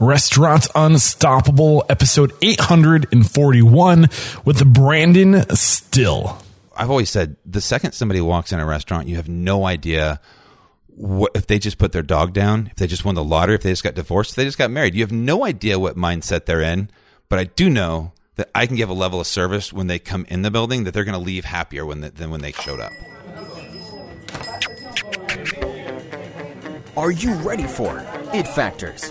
Restaurants Unstoppable, episode 841 with Brandon Still. I've always said the second somebody walks in a restaurant, you have no idea what, if they just put their dog down, if they just won the lottery, if they just got divorced, if they just got married. You have no idea what mindset they're in, but I do know that I can give a level of service when they come in the building that they're going to leave happier than when they showed up. Are you ready for it factors,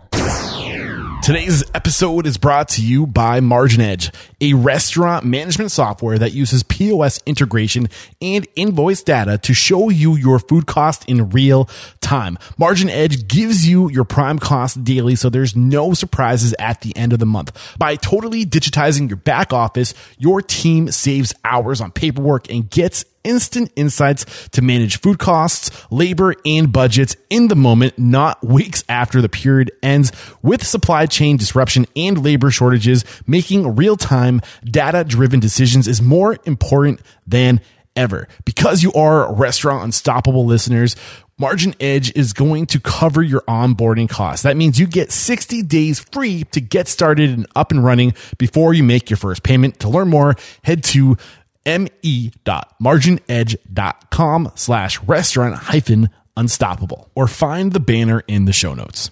Today's episode is brought to you by Margin Edge, a restaurant management software that uses POS integration and invoice data to show you your food cost in real time. Margin Edge gives you your prime cost daily, so there's no surprises at the end of the month. By totally digitizing your back office, your team saves hours on paperwork and gets instant insights to manage food costs, labor, and budgets in the moment, not weeks after the period ends. With supply chain disruption and labor shortages, making real-time, data-driven decisions is more important than ever. Because you are Restaurant Unstoppable listeners, Margin Edge is going to cover your onboarding costs. That means you get 60 days free to get started and up and running before you make your first payment. To learn more, head to me.marginedge.com/restaurant-unstoppable or find the banner in the show notes.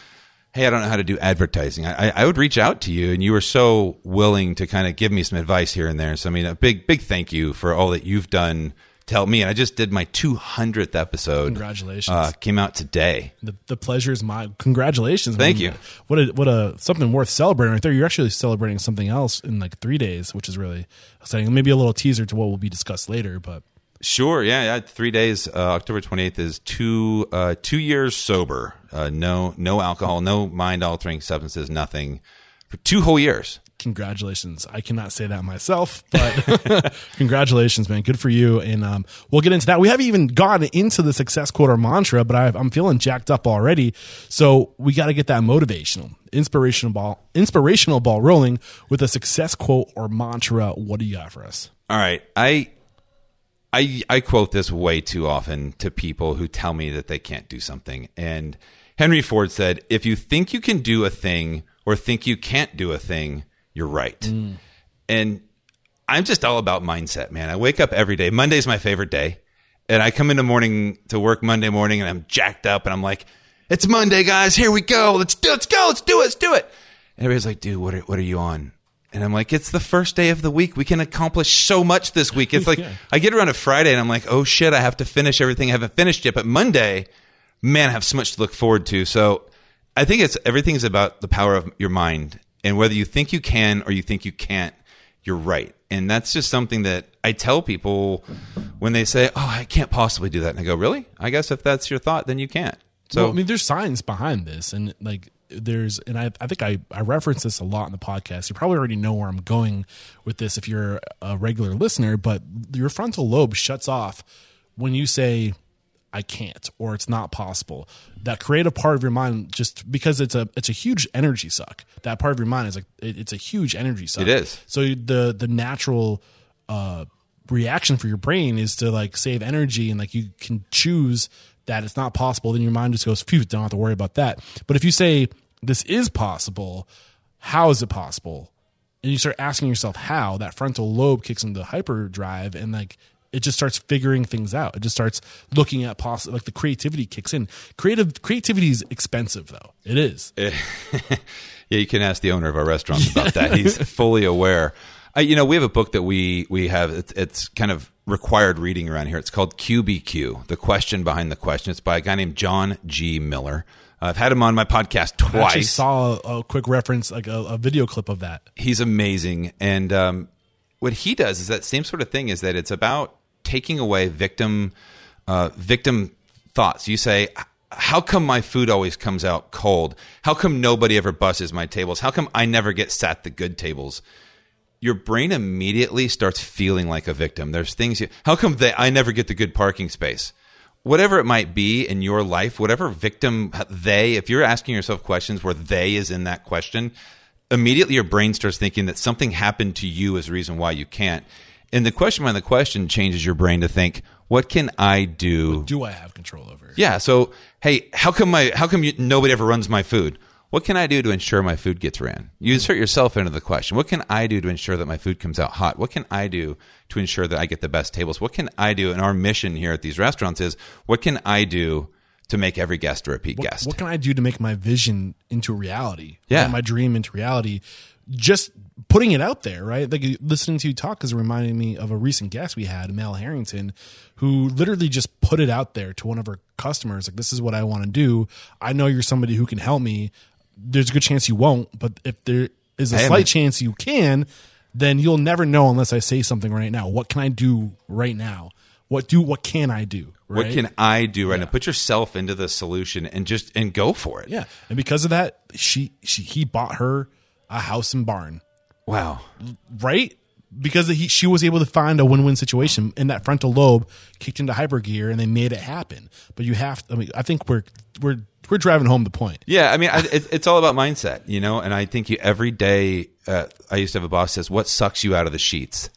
hey, I don't know how to do advertising. I would reach out to you, and you were so willing to kind of give me some advice here and there. So, I mean, a big thank you for all that you've done to help me. And I just did my 200th episode. Congratulations. Came out today. The pleasure is mine. Congratulations. Thank you. What a something worth celebrating right there. You're actually celebrating something else in like 3 days, which is really exciting. Maybe a little teaser to what will be discussed later, but. Sure. Yeah. 3 days. October 28th is 2 years sober. No alcohol, no mind altering substances, nothing for 2 whole years. Congratulations. I cannot say that myself, but congratulations, man. Good for you. And we'll get into that. We haven't even gotten into the success quote or mantra, but I'm feeling jacked up already. So we got to get that motivational, inspirational ball rolling with a success quote or mantra. What do you got for us? All right. I quote this way too often to people who tell me that they can't do something. And Henry Ford said, if you think you can do a thing or think you can't do a thing, you're right. Mm. And I'm just all about mindset, man. I wake up every day. Monday's my favorite day. And I come in the morning to work Monday morning, and I'm jacked up. And I'm like, it's Monday, guys. Here we go. Let's do it. And everybody's like, dude, what are you on? And I'm like, it's the first day of the week. We can accomplish so much this week. It's like, yeah. I get around to Friday and I'm like, oh shit, I have to finish everything I haven't finished yet. But Monday, man, I have so much to look forward to. So I think everything's about the power of your mind. And whether you think you can or you think you can't, you're right. And that's just something that I tell people when they say, oh, I can't possibly do that. And I go, really? I guess if that's your thought, then you can't. So, well, I mean, there's science behind this. And like, I think I reference this a lot in the podcast. You probably already know where I'm going with this if you're a regular listener, but your frontal lobe shuts off when you say, I can't, or it's not possible. That creative part of your mind, just because it's a huge energy suck. That part of your mind is like, it's a huge energy suck. It is. So the natural reaction for your brain is to like save energy, and like you can choose that it's not possible. Then your mind just goes, phew, don't have to worry about that. But if you say, this is possible, how is it possible? And you start asking yourself how, that frontal lobe kicks into hyperdrive, and like it just starts figuring things out. It just starts looking at possible, like the creativity kicks in. Creativity is expensive, though. It is. Yeah, you can ask the owner of our restaurant about that. He's fully aware. We have a book that we have. It's kind of required reading around here. It's called QBQ, The Question Behind the Question. It's by a guy named John G. Miller. I've had him on my podcast twice. I actually saw a quick reference, like a video clip of that. He's amazing. And what he does is that same sort of thing, is that it's about taking away victim thoughts. You say, how come my food always comes out cold? How come nobody ever busses my tables? How come I never get sat the good tables? Your brain immediately starts feeling like a victim. There's things, how come I never get the good parking space? Whatever it might be in your life, whatever victim if you're asking yourself questions where they is in that question, immediately your brain starts thinking that something happened to you as a reason why you can't. And the question behind the question changes your brain to think, what can I do? What do I have control over? Yeah. So, hey, how come nobody ever runs my food? What can I do to ensure my food gets ran? You insert yourself into the question. What can I do to ensure that my food comes out hot? What can I do to ensure that I get the best tables? What can I do? And our mission here at these restaurants is, what can I do to make every guest a repeat guest? What can I do to make my vision into reality? Yeah. My dream into reality? Just putting it out there, right? Like, listening to you talk is reminding me of a recent guest we had, Mel Harrington, who literally just put it out there to one of her customers. Like, this is what I want to do. I know you're somebody who can help me. There's a good chance you won't, but if there is a slight chance you can, then you'll never know unless I say something right now. What can I do right now? What can I do? Right? What can I do right now? Put yourself into the solution and just go for it. Yeah. And because of that, he bought her a house and barn. Wow. Right? because she was able to find a win-win situation, and that frontal lobe kicked into hyper gear, and they made it happen. But you have to, I mean, I think we're driving home the point. Yeah, I mean, it's all about mindset, you know. And I think every day, I used to have a boss says, "What sucks you out of the sheets?"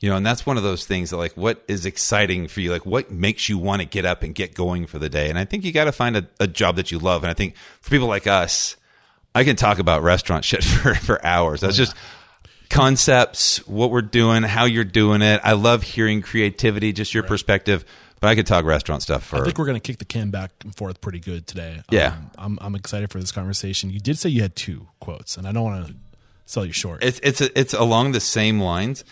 You know, and that's one of those things that, like, what is exciting for you? Like, what makes you want to get up and get going for the day? And I think you got to find a job that you love. And I think for people like us, I can talk about restaurant shit for hours. That's just concepts, what we're doing, how you're doing it. I love hearing creativity, just your perspective. But I could talk restaurant stuff for. I think we're going to kick the can back and forth pretty good today. Yeah. I'm excited for this conversation. You did say you had two quotes, and I don't want to sell you short. It's along the same lines.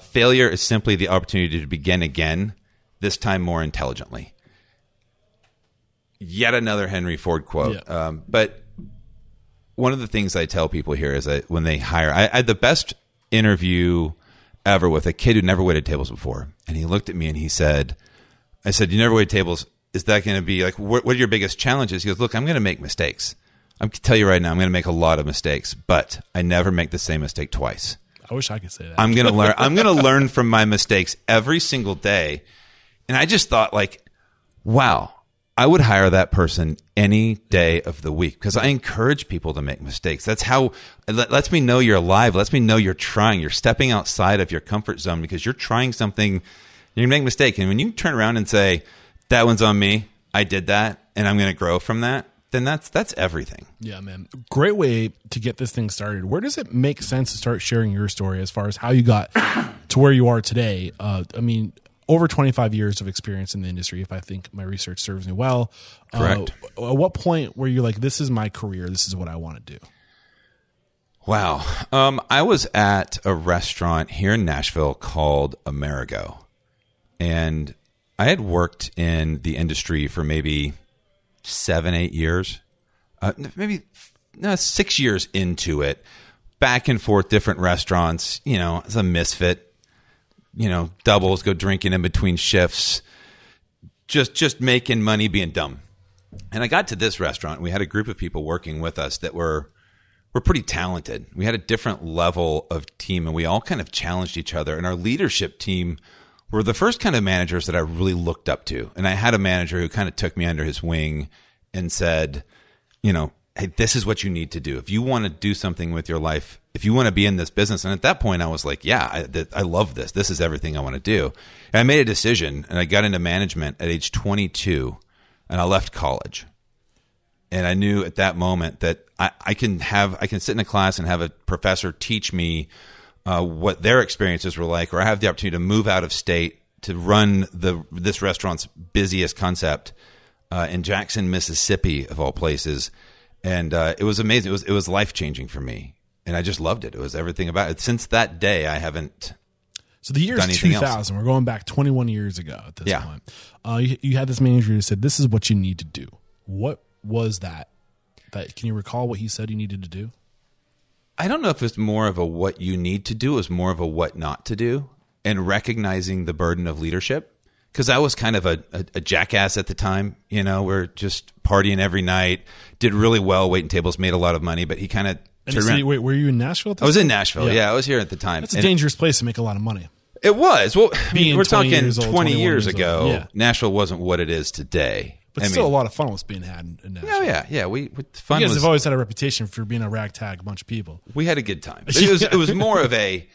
Failure is simply the opportunity to begin again, this time more intelligently. Yet another Henry Ford quote. Yeah. But one of the things I tell people here is that when they hire, I had the best interview ever with a kid who never waited tables before. And he looked at me and he said, I said, "You never wait tables. Is that going to be like, what are your biggest challenges?" He goes, "Look, I'm going to make mistakes. I'm going to tell you right now, I'm going to make a lot of mistakes, but I never make the same mistake twice." I wish I could say that. I'm going to learn from my mistakes every single day. And I just thought, like, wow, I would hire that person any day of the week, because I encourage people to make mistakes. That's how it lets me know you're alive. Lets me know you're trying. You're stepping outside of your comfort zone because you're trying something. You're going to make a mistake. And when you turn around and say, "That one's on me. I did that, and I'm going to grow from that," then that's everything. Yeah, man. Great way to get this thing started. Where does it make sense to start sharing your story as far as how you got to where you are today? I mean, over 25 years of experience in the industry, if I think my research serves me well. Correct. At what point were you like, this is my career. This is what I want to do? Wow. I was at a restaurant here in Nashville called Amerigo. And I had worked in the industry for maybe 7-8 years, 6 years into it, back and forth, different restaurants, you know, as a misfit, you know, doubles, go drinking in between shifts, just making money, being dumb. And I got to this restaurant. We had a group of people working with us that were pretty talented. We had a different level of team, and we all kind of challenged each other. And our leadership team were the first kind of managers that I really looked up to. And I had a manager who kind of took me under his wing and said, you know, "Hey, this is what you need to do. If you want to do something with your life, if you want to be in this business." And at that point I was like, yeah, I love this. This is everything I want to do. And I made a decision, and I got into management at age 22, and I left college. And I knew at that moment that I can sit in a class and have a professor teach me what their experiences were like, or I have the opportunity to move out of state to run this restaurant's busiest concept in Jackson, Mississippi, of all places. And it was amazing. It was life-changing for me, and I just loved it. It was everything about it. Since that day, I haven't. So the year is 2000. We're going back 21 years ago at this point. You had this manager who said, "This is what you need to do." What was that? Can you recall what he said you needed to do? I don't know if it's more of a what you need to do, is more of a what not to do, and recognizing the burden of leadership. Because I was kind of a jackass at the time, you know, we're just partying every night, did really well, waiting tables, made a lot of money, but he kind of turned around. Wait, were you in Nashville? I was in Nashville. Yeah, I was here at the time. That's a dangerous place to make a lot of money. It was. Well, we're talking 20 years ago. Yeah. Nashville wasn't what it is today. But still, a lot of fun was being had in Nashville. Yeah. You guys have always had a reputation for being a ragtag bunch of people. We had a good time. It was more of a,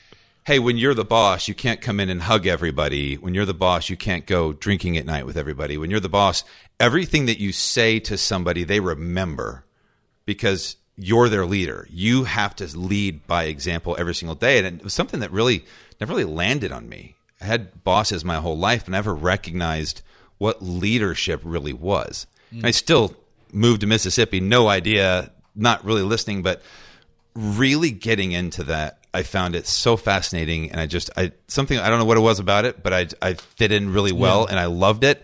hey, when you're the boss, you can't come in and hug everybody. When you're the boss, you can't go drinking at night with everybody. When you're the boss, everything that you say to somebody, they remember because you're their leader. You have to lead by example every single day. And it was something that really never really landed on me. I had bosses my whole life, but never recognized what leadership really was. And I still moved to Mississippi, no idea, not really listening, but really getting into that. I found it so fascinating, and I don't know what it was about it, but I fit in really well, and I loved it.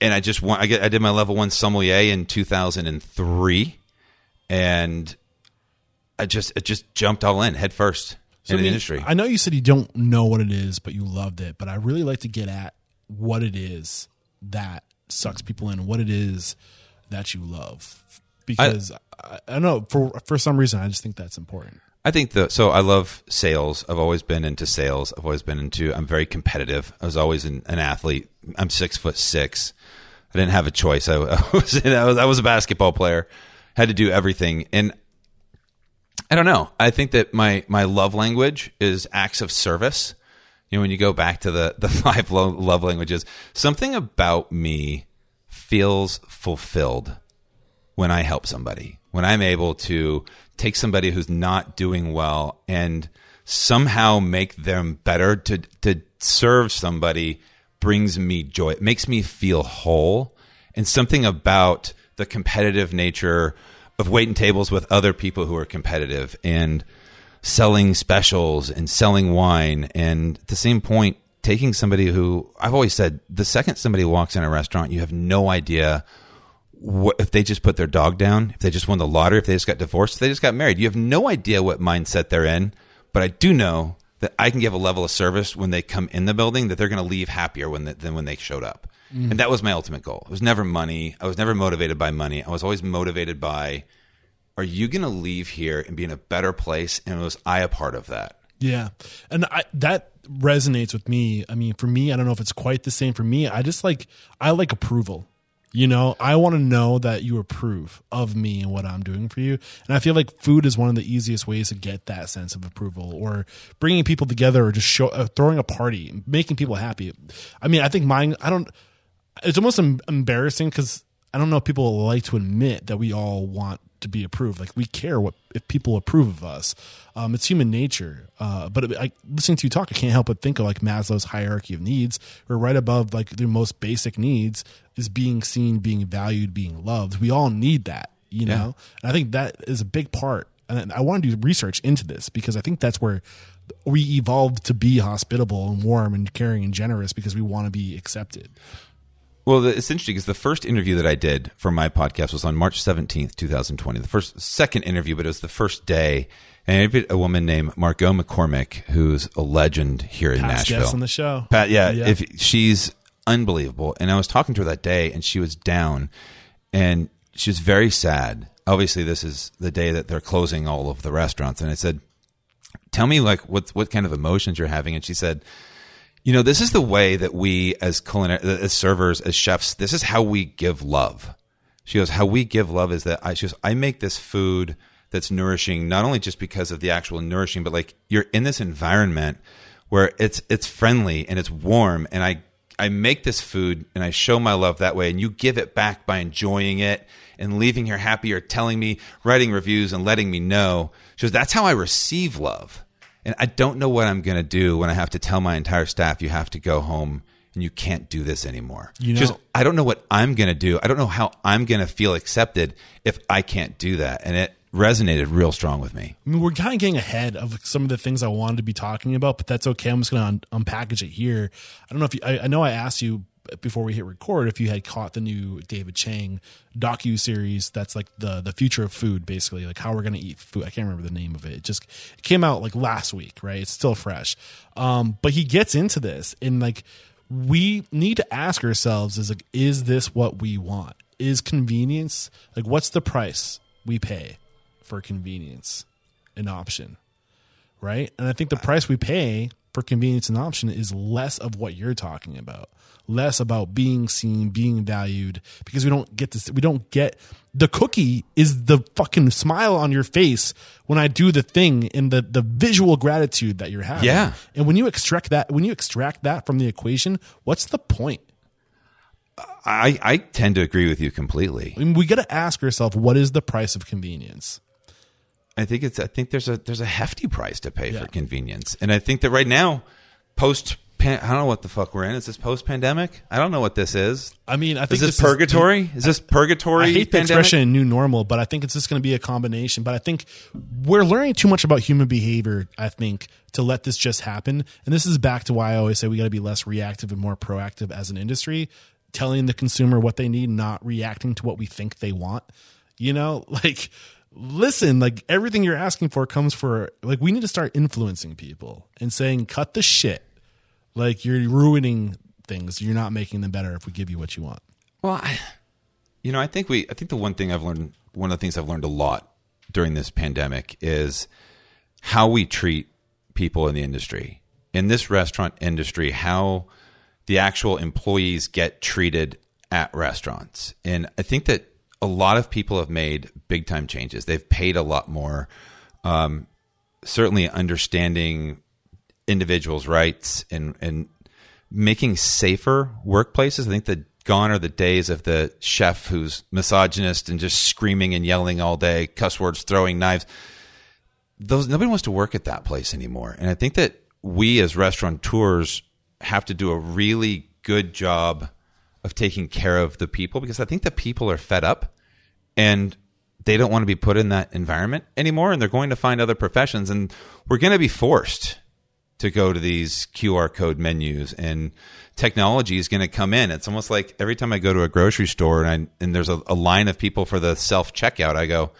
And I did my level 1 sommelier in 2003, and I just jumped all in head first in the industry. I know you said you don't know what it is, but you loved it. But I really like to get at what it is that sucks people in, what it is that you love, because I don't know, for some reason I just think that's important. I think I love sales. I've always been into sales. I'm very competitive. I was always an athlete. I'm 6'6". I didn't have a choice. I was a basketball player. Had to do everything. And I don't know. I think that my love language is acts of service. You know, when you go back to the five love languages, something about me feels fulfilled when I help somebody, when I'm able to take somebody who's not doing well and somehow make them better, to serve somebody brings me joy. It makes me feel whole. And something about the competitive nature of waiting tables with other people who are competitive and selling specials and selling wine. And at the same point, taking somebody who, I've always said, the second somebody walks in a restaurant, you have no idea what, if they just put their dog down, if they just won the lottery, if they just got divorced, if they just got married, you have no idea what mindset they're in. But I do know that I can give a level of service when they come in the building that they're going to leave happier than when they showed up. Mm. And that was my ultimate goal. It was never money. I was never motivated by money. I was always motivated by, are you going to leave here and be in a better place? And was I a part of that? Yeah. And that resonates with me. I mean, for me, I don't know if it's quite the same for me. I like approval. You know, I want to know that you approve of me and what I'm doing for you. And I feel like food is one of the easiest ways to get that sense of approval, or bringing people together, or just throwing a party, making people happy. I mean, I think it's almost embarrassing because I don't know if people like to admit that we all want to be approved. Like, we care if people approve of us. It's human nature. But listening to you talk, I can't help but think of like Maslow's hierarchy of needs, where right above like the most basic needs is being seen, being valued, being loved. We all need that, you know? Yeah. And I think that is a big part. And I want to do research into this because I think that's where we evolved to be hospitable and warm and caring and generous, because we want to be accepted. Well, it's interesting because the first interview that I did for my podcast was on March 17th, 2020. The second interview, but it was the first day. And I interviewed a woman named Margot McCormick, who's a legend here in Nashville. Guest on the show. Pat, yeah. She's unbelievable. And I was talking to her that day, and she was down, and she was very sad. Obviously, this is the day that they're closing all of the restaurants. And I said, tell me like what kind of emotions you're having. And she said, you know, this is the way that we as culinary, as servers, as chefs, this is how we give love. She goes, how we give love is that I make this food that's nourishing, not only just because of the actual nourishing, but like you're in this environment where it's friendly and it's warm. And I make this food and I show my love that way. And you give it back by enjoying it and leaving here happier, telling me, writing reviews and letting me know. She goes, that's how I receive love. And I don't know what I'm going to do when I have to tell my entire staff, you have to go home and you can't do this anymore. You know, I don't know what I'm going to do. I don't know how I'm going to feel accepted if I can't do that. And it resonated real strong with me. I mean, we're kind of getting ahead of some of the things I wanted to be talking about, but that's okay. I'm just going to unpackage it here. I don't know if I know I asked you before we hit record if you had caught the new David Chang docu-series that's like the future of food, basically, like how we're going to eat food. I can't remember the name of it. It came out like last week, right? It's still fresh. But he gets into this, and like we need to ask ourselves is this what we want? Is convenience, like, what's the price we pay for convenience an option, right? And I think the price we pay for convenience and option is less of what you're talking about, less about being seen, being valued, because we don't get the cookie is the fucking smile on your face when I do the thing, and the visual gratitude that you're having. Yeah. And when you extract that from the equation, what's the point? I tend to agree with you completely. I mean, we got to ask ourselves, what is the price of convenience? I think there's a hefty price to pay for convenience. And I think that right now, I don't know what the fuck we're in. Is this post-pandemic? I don't know what this is. I mean, I think this is purgatory. Is this purgatory? I hate the expression "new normal," but I think it's just going to be a combination. But I think we're learning too much about human behavior, I think, to let this just happen. And this is back to why I always say we got to be less reactive and more proactive as an industry, telling the consumer what they need, not reacting to what we think they want. You know, like, listen, like, everything you're asking for comes for, like, we need to start influencing people and saying, cut the shit. Like, you're ruining things. You're not making them better if we give you what you want. Well, I think the one thing I've learned, one of the things I've learned a lot during this pandemic is how we treat people in the industry, in this restaurant industry, how the actual employees get treated at restaurants. And I think that a lot of people have made big time changes. They've paid a lot more. Certainly understanding individuals' rights and making safer workplaces. I think that gone are the days of the chef who's misogynist and just screaming and yelling all day, cuss words, throwing knives. Nobody wants to work at that place anymore. And I think that we as restaurateurs have to do a really good job of taking care of the people, because I think the people are fed up and they don't want to be put in that environment anymore, and they're going to find other professions, and we're going to be forced to go to these QR code menus, and technology is going to come in. It's almost like every time I go to a grocery store and there's a line of people for the self-checkout, I go,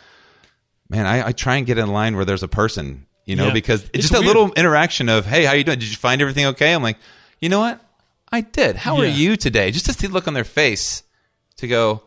man, I try and get in line where there's a person, because it's just weird. A little interaction of, hey, how you doing? Did you find everything okay? I'm like, you know what? I did. How are you today? Just to see the look on their face to go,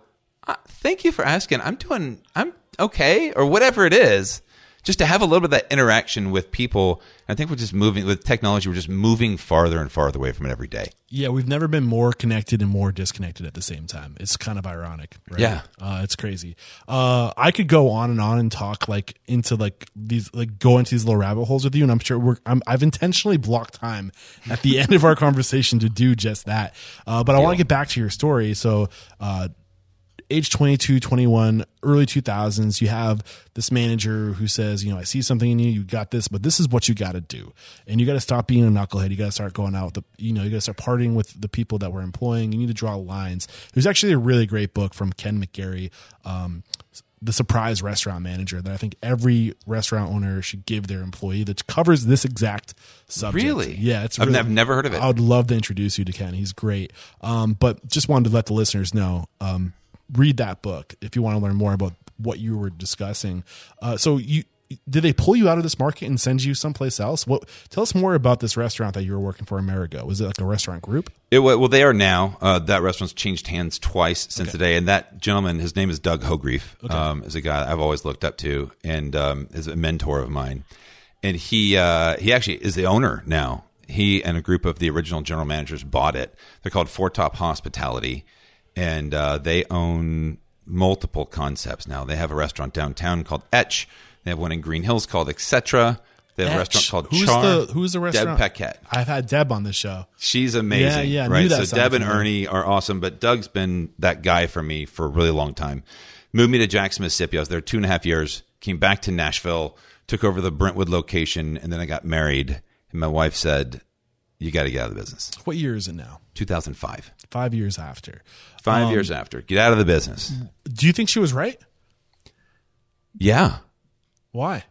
thank you for asking. I'm okay, or whatever it is. Just to have a little bit of that interaction with people. And I think we're just moving with technology. We're just moving farther and farther away from it every day. Yeah. We've never been more connected and more disconnected at the same time. It's kind of ironic, right? Yeah. It's crazy. I could go on and talk go into these little rabbit holes with you. And I'm sure I've intentionally blocked time at the end of our conversation to do just that. But I want to get back to your story. So, age 22, 21, early 2000s, you have this manager who says, I see something in you, you got this, but this is what you got to do. And you got to stop being a knucklehead. You got to start going out, you got to start partying with the people that we're employing. You need to draw lines. There's actually a really great book from Ken McGarry, The Surprise Restaurant Manager, that I think every restaurant owner should give their employee, that covers this exact subject. Really? Yeah. I've never heard of it. I would love to introduce you to Ken. He's great. But just wanted to let the listeners know, read that book if you want to learn more about what you were discussing. Did they pull you out of this market and send you someplace else? Tell us more about this restaurant that you were working for, Amerigo. Was it like a restaurant group? They are now. That restaurant's changed hands twice since the day. And that gentleman, his name is Doug Hogrief, is a guy I've always looked up to and is a mentor of mine. And he actually is the owner now. He and a group of the original general managers bought it. They're called Four Top Hospitality. And they own multiple concepts now. They have a restaurant downtown called Etch. They have one in Green Hills called Etc. They have a restaurant called Char. Who's the restaurant? Deb Paquette. I've had Deb on the show. She's amazing. Yeah, right? So Deb and Ernie are awesome. But Doug's been that guy for me for a really long time. Moved me to Jackson, Mississippi. I was there 2.5 years. Came back to Nashville. Took over the Brentwood location. And then I got married. And my wife said, you got to get out of the business. What year is it now? 2005. 5 years after. 5 years after. Get out of the business. Do you think she was right? Yeah. Why?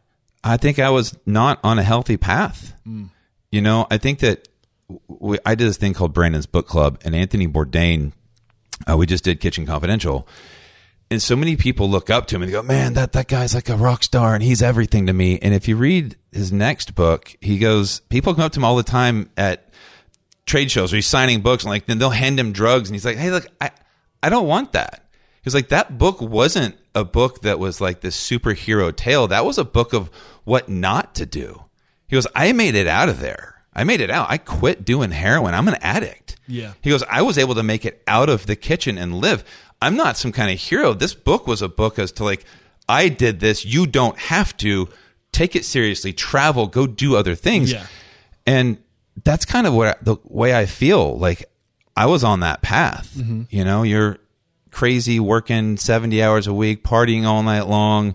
I think I was not on a healthy path. Mm. I think that I did this thing called Brandon's Book Club, and Anthony Bourdain, we just did Kitchen Confidential. And so many people look up to him and they go, man, that guy's like a rock star and he's everything to me. And if you read his next book, he goes, people come up to him all the time at trade shows where he's signing books, and then they'll hand him drugs. And he's like, hey, look, I don't want that. He's like, that book wasn't a book that was like this superhero tale. That was a book of what not to do. He goes, I made it out of there. I made it out. I quit doing heroin. I'm an addict. Yeah. He goes, I was able to make it out of the kitchen and live. I'm not some kind of hero. This book was a book as to I did this. You don't have to take it seriously, travel, go do other things. Yeah. And that's kind of the way I feel. I was on that path, mm-hmm. You're crazy working 70 hours a week, partying all night long,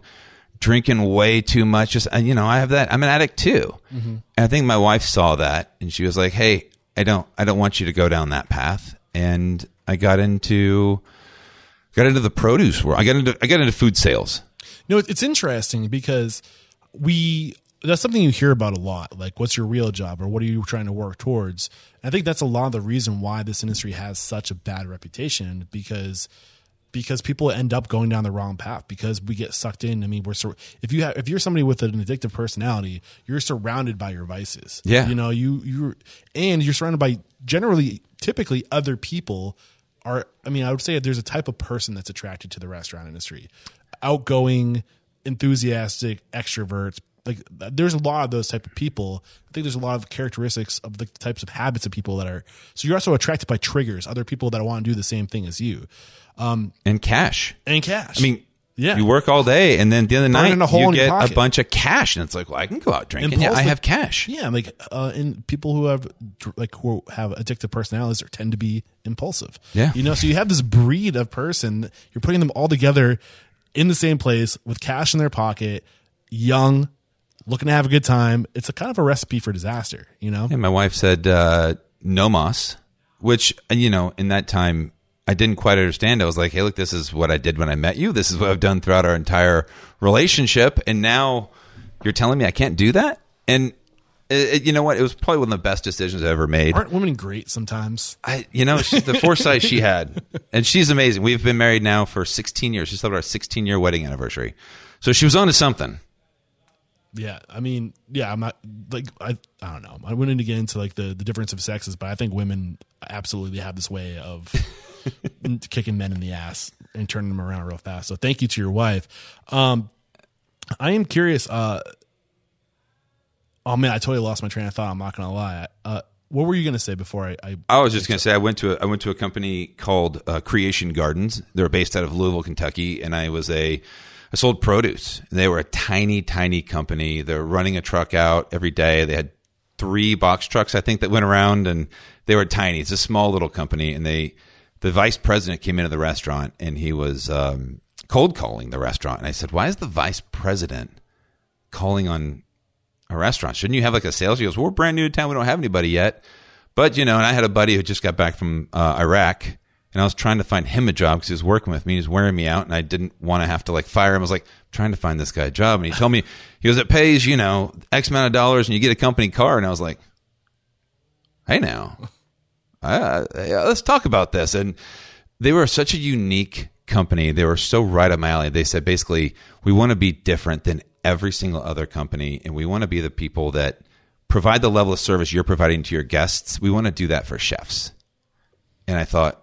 drinking way too much. Just, I have that. I'm an addict too. Mm-hmm. And I think my wife saw that and she was like, hey, I don't want you to go down that path. And I got into the produce world. I got into food sales. It's interesting because that's something you hear about a lot. Like, what's your real job, or what are you trying to work towards? I think that's a lot of the reason why this industry has such a bad reputation, because people end up going down the wrong path, because we get sucked in. I mean, if you're somebody with an addictive personality, you're surrounded by your vices. Yeah. You're surrounded by typically other people. I would say there's a type of person that's attracted to the restaurant industry. Outgoing, enthusiastic, extroverts, Like, there's a lot of those type of people. I think there's a lot of characteristics of the types of habits of people that are. So you're also attracted by triggers, other people that want to do the same thing as you. And cash. I mean, yeah, you work all day, and then the other night you get a bunch of cash, and it's like, well, I can go out drinking. Yeah, I have cash. Yeah, like, and people who have addictive personalities tend to be impulsive. Yeah, you know, so you have this breed of person. You're putting them all together in the same place with cash in their pocket, young, looking to have a good time. It's a kind of a recipe for disaster, you know. And my wife said no mas, which, you know, in that time, I didn't quite understand. I was like, hey, look, this is what I did when I met you. This is what I've done throughout our entire relationship. And now you're telling me I can't do that? And you know what? It was probably one of the best decisions I ever made. Aren't women great sometimes? The foresight she had. And she's amazing. We've been married now for 16 years. She celebrated our 16-year wedding anniversary. So she was onto something. Yeah, I mean, yeah, I'm not like, I don't know. I wouldn't get into like the difference of sexes, but I think women absolutely have this way of kicking men in the ass and turning them around real fast. So thank you to your wife. I am curious. Oh man, I totally lost my train of thought. I'm not gonna lie. What were you gonna say before I was just gonna say I went to a company called Creation Gardens. They're based out of Louisville, Kentucky, and I sold produce. They were a tiny, tiny company. They're running a truck out every day. They had 3 box trucks, I think, that went around, and they were tiny. It's a small little company, and the vice president came into the restaurant, and he was cold calling the restaurant. And I said, why is the vice president calling on a restaurant? Shouldn't you have like a sales? He goes, we're brand new to town. We don't have anybody yet. But, you know, and I had a buddy who just got back from Iraq. And I was trying to find him a job because he was working with me. He was wearing me out, and I didn't want to have to like fire him. I was like, I'm trying to find this guy a job. And he told me, he goes, it pays, you know, X amount of dollars, and you get a company car. And I was like, hey, now, let's talk about this. And they were such a unique company. They were so right up my alley. They said, basically, we want to be different than every single other company, and we want to be the people that provide the level of service you're providing to your guests. We want to do that for chefs. And I thought,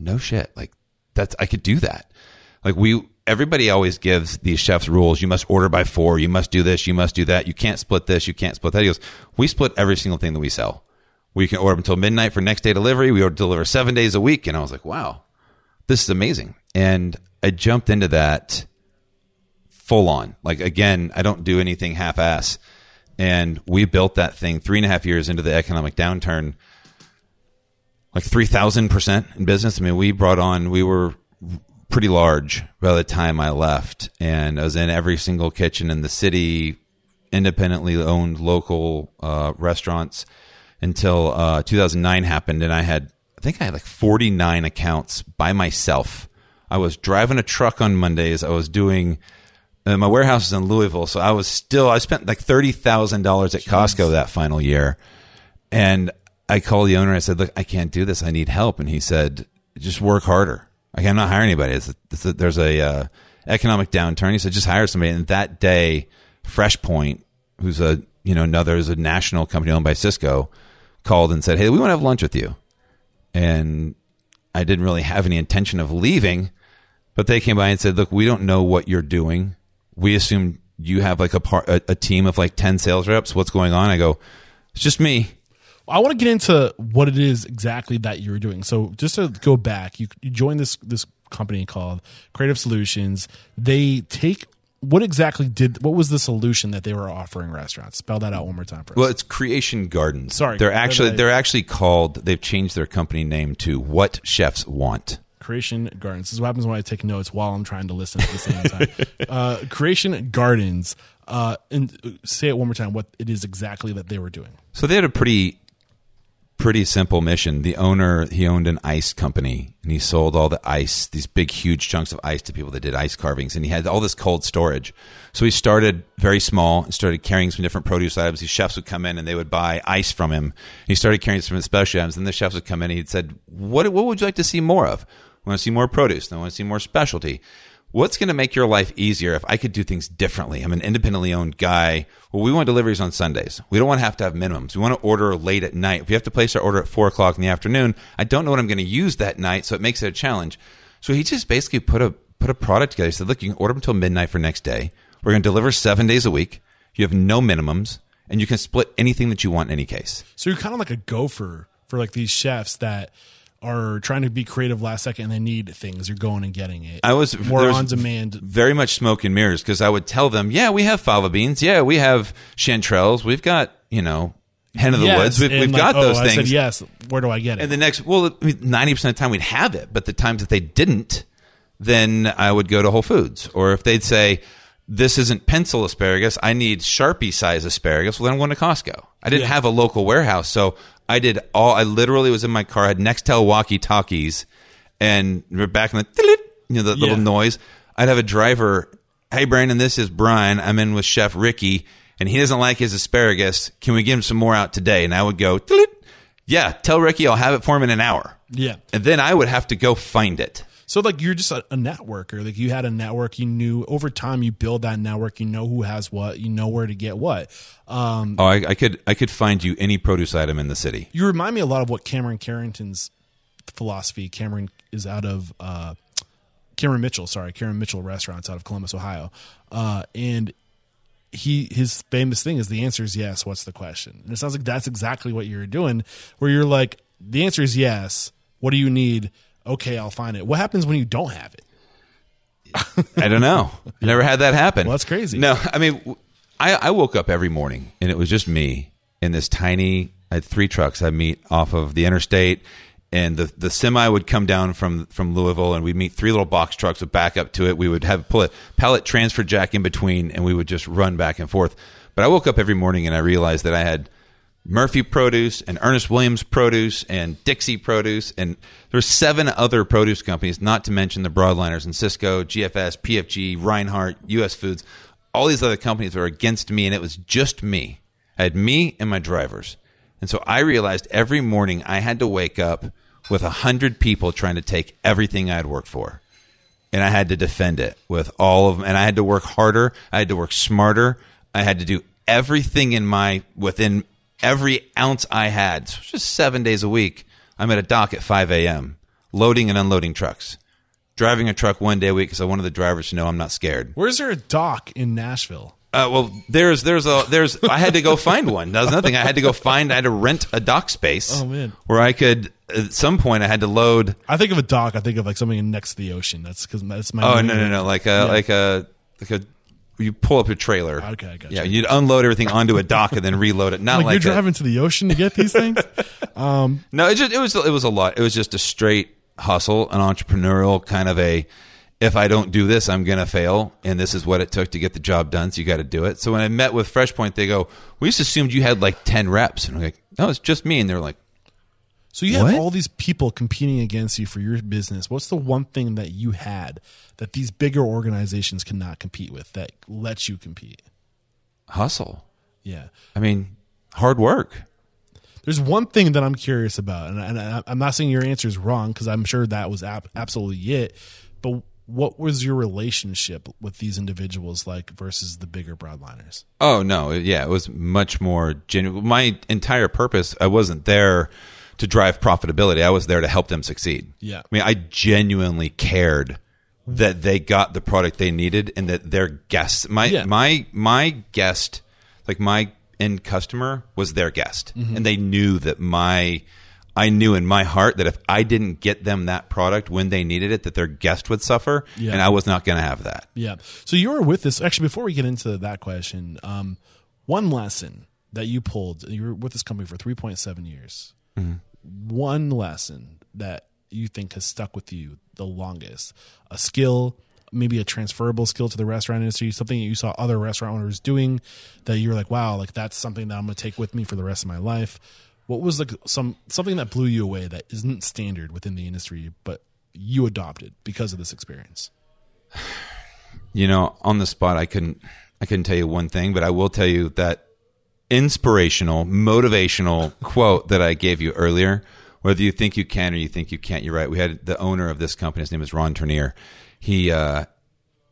no shit. Like that's, I could do that. Like everybody always gives these chefs rules. You must order by 4. You must do this. You must do that. You can't split this. You can't split that. He goes, we split every single thing that we sell. We can order until midnight for next day delivery. We deliver 7 days a week. And I was like, wow, this is amazing. And I jumped into that full on. Like, again, I don't do anything half ass. And we built that thing 3.5 years into the economic downturn. Like 3,000% in business. I mean, we were pretty large by the time I left. And I was in every single kitchen in the city, independently owned local restaurants until 2009 happened. And I had like 49 accounts by myself. I was driving a truck on Mondays. I was doing, my warehouse is in Louisville. So I spent like $30,000 at Costco that final year. And I called the owner. I said, look, I can't do this. I need help. And he said, just work harder. Like, I'm not hiring anybody. There's a economic downturn. He said, just hire somebody. And that day, FreshPoint, who's a national company owned by Cisco, called and said, hey, we want to have lunch with you. And I didn't really have any intention of leaving, but they came by and said, look, we don't know what you're doing. We assume you have like a team of like 10 sales reps. What's going on? I go, it's just me. I want to get into what it is exactly that you were doing. So just to go back, you joined this company called Creative Solutions. What was the solution that they were offering restaurants? Spell that out one more time for us. Well, it's Creation Gardens. Sorry. They've changed their company name to What Chefs Want. Creation Gardens. This is what happens when I take notes while I'm trying to listen at the same time. Creation Gardens. And say it one more time, what it is exactly that they were doing. So they had a pretty simple mission. The owner, he owned an ice company, and he sold all the ice, these big, huge chunks of ice to people that did ice carvings. And he had all this cold storage. So he started very small and started carrying some different produce items. These chefs would come in, and they would buy ice from him. He started carrying some specialty items. Then the chefs would come in, and he'd said, what would you like to see more of? I want to see more produce. I want to see more specialty. What's going to make your life easier if I could do things differently? I'm an independently owned guy. Well, we want deliveries on Sundays. We don't want to have minimums. We want to order late at night. If we have to place our order at 4:00 in the afternoon, I don't know what I'm going to use that night, so it makes it a challenge. So he just basically put a product together. He said, look, you can order them until midnight for next day. We're going to deliver 7 days a week. You have no minimums, and you can split anything that you want in any case. So you're kind of like a gopher for like these chefs that are trying to be creative last second and they need things. You're going and getting it. I was more on demand. Very much smoke and mirrors, because I would tell them, yeah, we have fava beans. Yeah, we have chanterelles. We've got, you know, hen of the woods. We've got those things. I said, yes, where do I get it? And the next, 90% of the time we'd have it. But the times that they didn't, then I would go to Whole Foods. Or if they'd say, this isn't pencil asparagus, I need Sharpie size asparagus, well, then I'm going to Costco. I didn't have a local warehouse. So I did all, I literally was in my car, I had Nextel walkie talkies, and we're back in the, you know, that little noise. I'd have a driver, hey, Brandon, this is Brian. I'm in with Chef Ricky, and he doesn't like his asparagus. Can we give him some more out today? And I would go, yeah, tell Ricky I'll have it for him in an hour. Yeah. And then I would have to go find it. So, like, you're just a networker. Like, you had a network. You knew over time you build that network. You know who has what. You know where to get what. I could find you any produce item in the city. You remind me a lot of what Cameron Carrington's philosophy. Cameron is out of Cameron Mitchell Restaurants out of Columbus, Ohio. And his famous thing is, the answer is yes, what's the question? And it sounds like that's exactly what you're doing, where you're like, the answer is yes, what do you need? Okay, I'll find it. What happens when you don't have it? I don't know. I never had that happen. Well, that's crazy. No, I mean, I woke up every morning and it was just me in this tiny, I had three trucks I meet off of the interstate, and the semi would come down from Louisville, and we'd meet three little box trucks with back up to it. We would have pull a pallet transfer jack in between, and we would just run back and forth. But I woke up every morning and I realized that I had Murphy produce and Ernest Williams produce and Dixie produce, and there were 7 other produce companies, not to mention the broadliners and Cisco, GFS, PFG, Reinhart, U.S. Foods, all these other companies were against me, and it was just me. I had me and my drivers. And so I realized every morning I had to wake up with 100 people trying to take everything I had worked for, and I had to defend it with all of them, and I had to work harder. I had to work smarter. I had to do everything within every ounce I had. So just 7 days a week, I'm at a dock at 5 a.m., loading and unloading trucks. Driving a truck 1 day a week because I wanted the drivers to know I'm not scared. Where's there a dock in Nashville? Well, I had to go find one. That was nothing. I had to rent a dock space. Oh, man. Where I could, at some point, I had to load. I think of a dock, I think of like something next to the ocean. That's because that's my. Oh, no. Like a you pull up a trailer. Okay, I got you. Yeah, you'd unload everything onto a dock and then reload it. Not like you're driving to the ocean to get these things. No, it was a lot. It was just a straight hustle, an entrepreneurial kind of a, if I don't do this, I'm gonna fail, and this is what it took to get the job done. So you got to do it. So when I met with FreshPoint, they go, "We just assumed you had like 10 reps," and I'm like, "No, it's just me." And they're like, "So you have all these people competing against you for your business. What's the one thing that you had that these bigger organizations cannot compete with that lets you compete?" Hustle. Yeah. I mean, hard work. There's one thing that I'm curious about, and I'm not saying your answer is wrong, because I'm sure that was absolutely it, but what was your relationship with these individuals like versus the bigger broadliners? Oh, no. Yeah, it was much more genuine. My entire purpose, I wasn't there to drive profitability. I was there to help them succeed. Yeah. I mean, I genuinely cared that they got the product they needed and that their guests, my guest, like my end customer was their guest. Mm-hmm. And they knew that I knew in my heart that if I didn't get them that product when they needed it, that their guest would suffer. Yeah. And I was not going to have that. Yeah. So you were with this, actually, before we get into that question, one lesson that you pulled, you were with this company for 3.7 years. Mm-hmm. One lesson that you think has stuck with you the longest, a skill, maybe a transferable skill to the restaurant industry, something that you saw other restaurant owners doing that you're like, wow, like that's something that I'm going to take with me for the rest of my life. What was like something that blew you away that isn't standard within the industry, but you adopted because of this experience? You know, on the spot, I couldn't tell you one thing, but I will tell you that inspirational, motivational quote that I gave you earlier, whether you think you can or you think you can't, you're right. We had the owner of this company, his name is Ron Turnier. He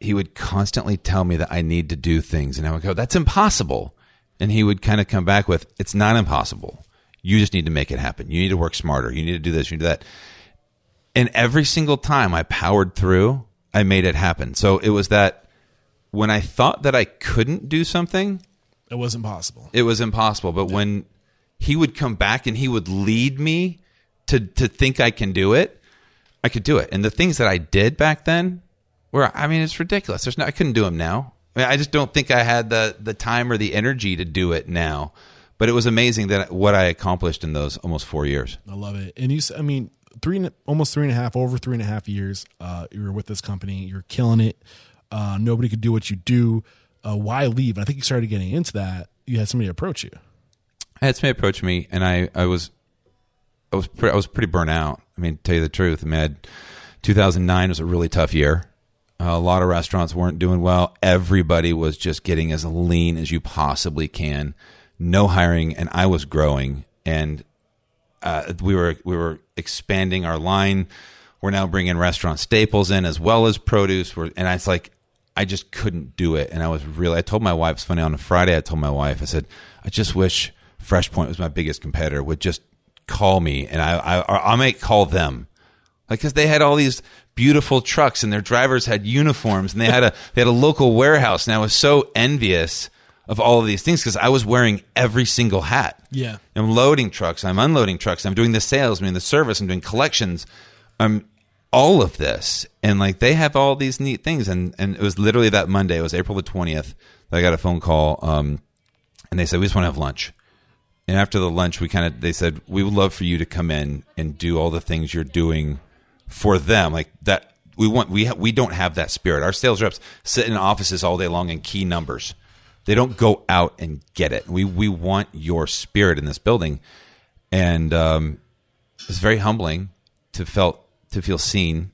would constantly tell me that I need to do things. And I would go, that's impossible. And he would kind of come back with, it's not impossible. You just need to make it happen. You need to work smarter. You need to do this, you need to do that. And every single time I powered through, I made it happen. So it was that when I thought that I couldn't do something, It was impossible. It was impossible. But when he would come back and he would lead me to think I can do it, I could do it. And the things that I did back then were, I mean, it's ridiculous. There's no, I couldn't do them now. I mean, I just don't think I had the time or the energy to do it now. But it was amazing that what I accomplished in those almost 4 years. I love it. And you, I mean, over 3.5 years, you were with this company. You're killing it. Nobody could do what you do. Why leave? And I think you started getting into that. You had somebody approach you. I had somebody approach me, and I was pretty burnt out. I mean, to tell you the truth, I mean, 2009 was a really tough year. A lot of restaurants weren't doing well. Everybody was just getting as lean as you possibly can. No hiring, and I was growing, and we were expanding our line. We're now bringing restaurant staples in as well as produce. I just couldn't do it. And I told my wife, it's funny, on a Friday, I told my wife, I said, I just wish FreshPoint was my biggest competitor, would just call me and I might call them. Like, cause they had all these beautiful trucks and their drivers had uniforms and they had a local warehouse. And I was so envious of all of these things because I was wearing every single hat. Yeah. I'm loading trucks. I'm unloading trucks. I'm doing the sales. I'm doing the service. I'm doing collections. I'm all of this, and like they have all these neat things, and it was literally that Monday, it was April the 20th, that I got a phone call, and they said, we just want to have lunch. And after the lunch, they said, we would love for you to come in and do all the things you're doing for them, like that. We don't have that spirit. Our sales reps sit in offices all day long and key numbers. They don't go out and get it. We want your spirit in this building, and it's very humbling to feel seen,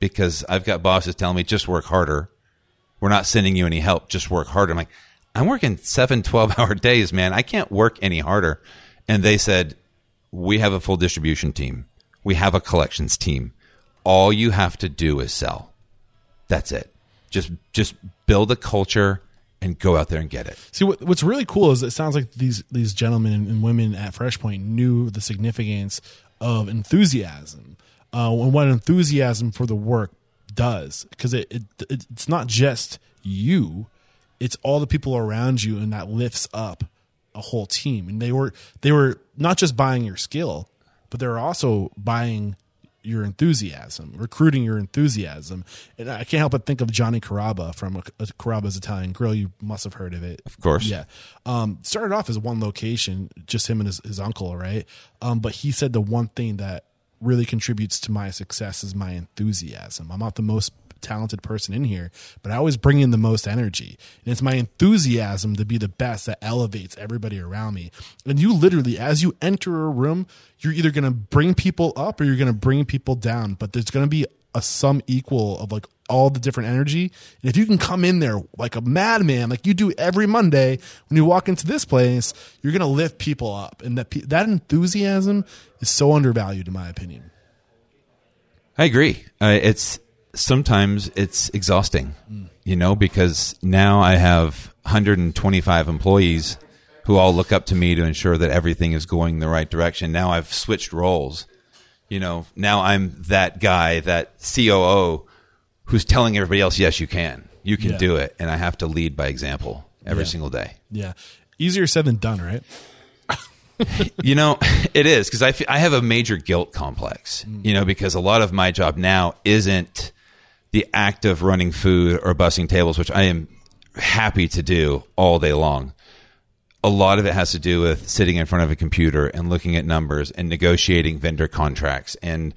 because I've got bosses telling me, just work harder. We're not sending you any help. Just work harder. I'm like, I'm working 7 12-hour days, man. I can't work any harder. And they said, we have a full distribution team. We have a collections team. All you have to do is sell. That's it. Just build a culture and go out there and get it. See, what's really cool is it sounds like these gentlemen and women at FreshPoint knew the significance of enthusiasm. And what enthusiasm for the work does, because it's not just you, it's all the people around you, and that lifts up a whole team. And they were not just buying your skill, but they were also buying your enthusiasm, recruiting your enthusiasm. And I can't help but think of Johnny Carrabba from Carrabba's Italian Grill. You must have heard of it. Of course. Yeah. Started off as one location, just him and his uncle, right? But he said the one thing that really contributes to my success is my enthusiasm. I'm not the most talented person in here, but I always bring in the most energy. And it's my enthusiasm to be the best that elevates everybody around me. And you literally, as you enter a room, you're either going to bring people up or you're going to bring people down, but there's going to be a sum equal of like all the different energy. And if you can come in there like a madman, like you do every Monday when you walk into this place, you're going to lift people up. And that enthusiasm is so undervalued, in my opinion. I agree. Sometimes it's exhausting, because now I have 125 employees who all look up to me to ensure that everything is going the right direction. Now I've switched roles. Now I'm that guy, that COO, who's telling everybody else, yes, you can do it. And I have to lead by example every single day. Yeah. Easier said than done, right? It is, because I have a major guilt complex, because a lot of my job now isn't the act of running food or bussing tables, which I am happy to do all day long. A lot of it has to do with sitting in front of a computer and looking at numbers and negotiating vendor contracts and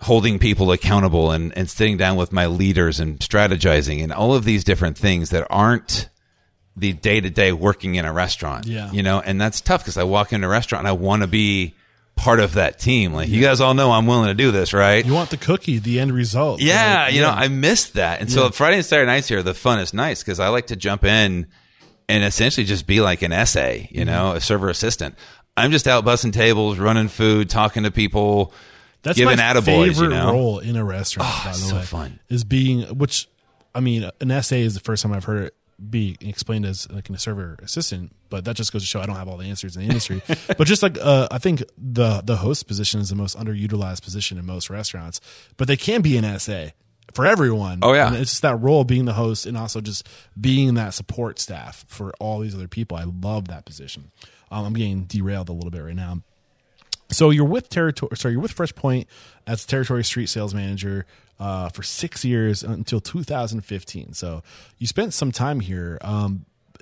holding people accountable and sitting down with my leaders and strategizing and all of these different things that aren't the day-to-day working in a restaurant. Yeah. And that's tough, because I walk into a restaurant and I want to be part of that team. Like, you guys all know I'm willing to do this, right? You want the cookie, the end result. Yeah. Right? I missed that. And so Friday and Saturday nights here are the funnest nights, because I like to jump in and essentially just be like an SA, a server assistant. I'm just out bussing tables, running food, talking to people. That's giving my favorite role in a restaurant, by the way. So fun. Is being, which, I mean, an SA is the first time I've heard it be explained as like a server assistant, but that just goes to show I don't have all the answers in the industry. But just like I think the host position is the most underutilized position in most restaurants, but they can be an SA. for everyone. Oh yeah. And it's just that role of being the host and also just being that support staff for all these other people. I love that position. I'm getting derailed a little bit right now. So you're with FreshPoint as Territory Street Sales Manager for 6 years until 2015. So you spent some time here.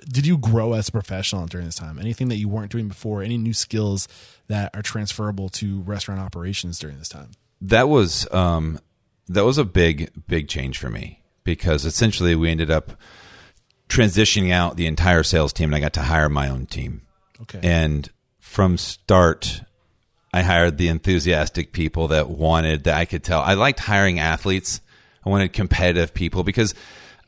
Did you grow as a professional during this time? Anything that you weren't doing before? Any new skills that are transferable to restaurant operations during this time? That was a big change for me, because essentially we ended up transitioning out the entire sales team, and I got to hire my own team. Okay. And from start, I hired the enthusiastic people that I could tell. I liked hiring athletes. I wanted competitive people, because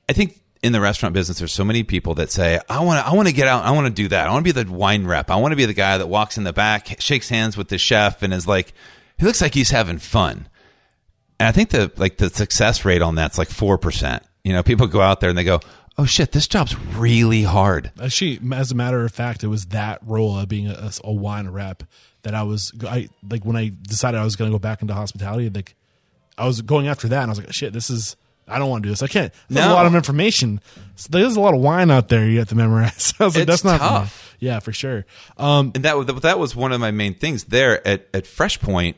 I think in the restaurant business, there's so many people that say, I want to get out. I want to do that. I want to be the wine rep. I want to be the guy that walks in the back, shakes hands with the chef, and is like, he looks like he's having fun. And I think the success rate on that's like 4%. You know, people go out there and they go, oh shit, this job's really hard. Actually, as a matter of fact, it was that role of being a wine rep that when I decided I was going to go back into hospitality, like I was going after that, and I was like, shit, I don't want to do this. I can't. There's a lot of information. So there's a lot of wine out there you have to memorize. I was like, that's not tough. Yeah, for sure. And that was one of my main things there at FreshPoint.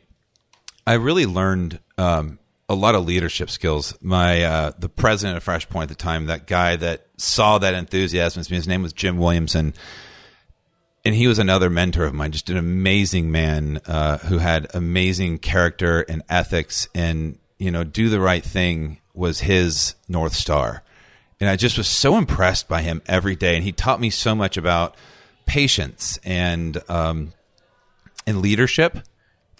I really learned a lot of leadership skills. My the president of FreshPoint at the time, that guy that saw that enthusiasm, his name was Jim Williamson, and he was another mentor of mine. Just an amazing man who had amazing character and ethics, and do the right thing was his North Star. And I just was so impressed by him every day. And he taught me so much about patience and leadership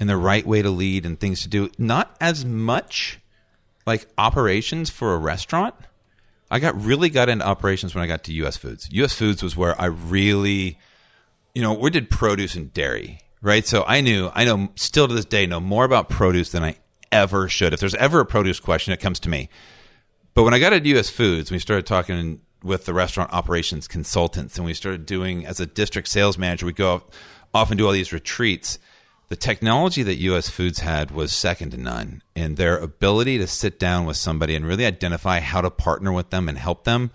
and the right way to lead and things to do. Not as much like operations for a restaurant. I really got into operations when I got to U.S. Foods. U.S. Foods was where I really, we did produce and dairy, right? So I know still to this day, know more about produce than I ever should. If there's ever a produce question, it comes to me. But when I got into U.S. Foods, we started talking with the restaurant operations consultants, and we started doing, as a district sales manager, we go off and do all these retreats. The technology that U.S. Foods had was second to none, and their ability to sit down with somebody and really identify how to partner with them and help them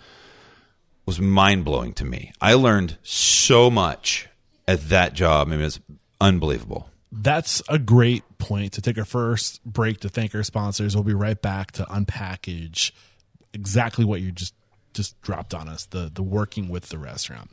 was mind-blowing to me. I learned so much at that job. It was unbelievable. That's a great point to take our first break to thank our sponsors. We'll be right back to unpackage exactly what you just dropped on us, the working with the restaurant.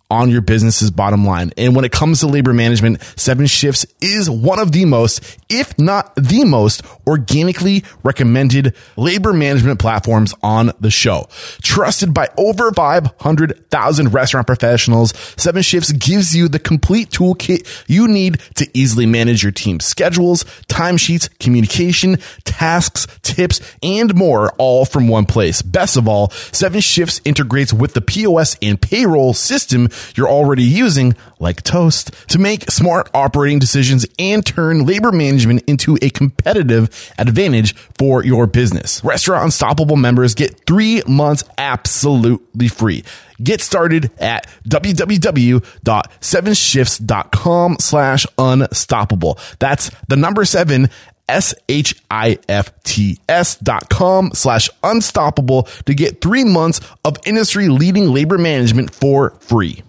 on your business's bottom line. And when it comes to labor management, Seven Shifts is one of the most, if not the most, organically recommended labor management platforms on the show. Trusted by over 500,000 restaurant professionals, Seven Shifts gives you the complete toolkit you need to easily manage your team's schedules, timesheets, communication, tasks, tips, and more, all from one place. Best of all, Seven Shifts integrates with the POS and payroll system you're already using, like Toast, to make smart operating decisions and turn labor management into a competitive advantage for your business. Restaurant Unstoppable members get 3 months absolutely free. Get started at www.7shifts.com/unstoppable. That's the number 7, SHIFTS.com/unstoppable to get 3 months of industry leading labor management for free.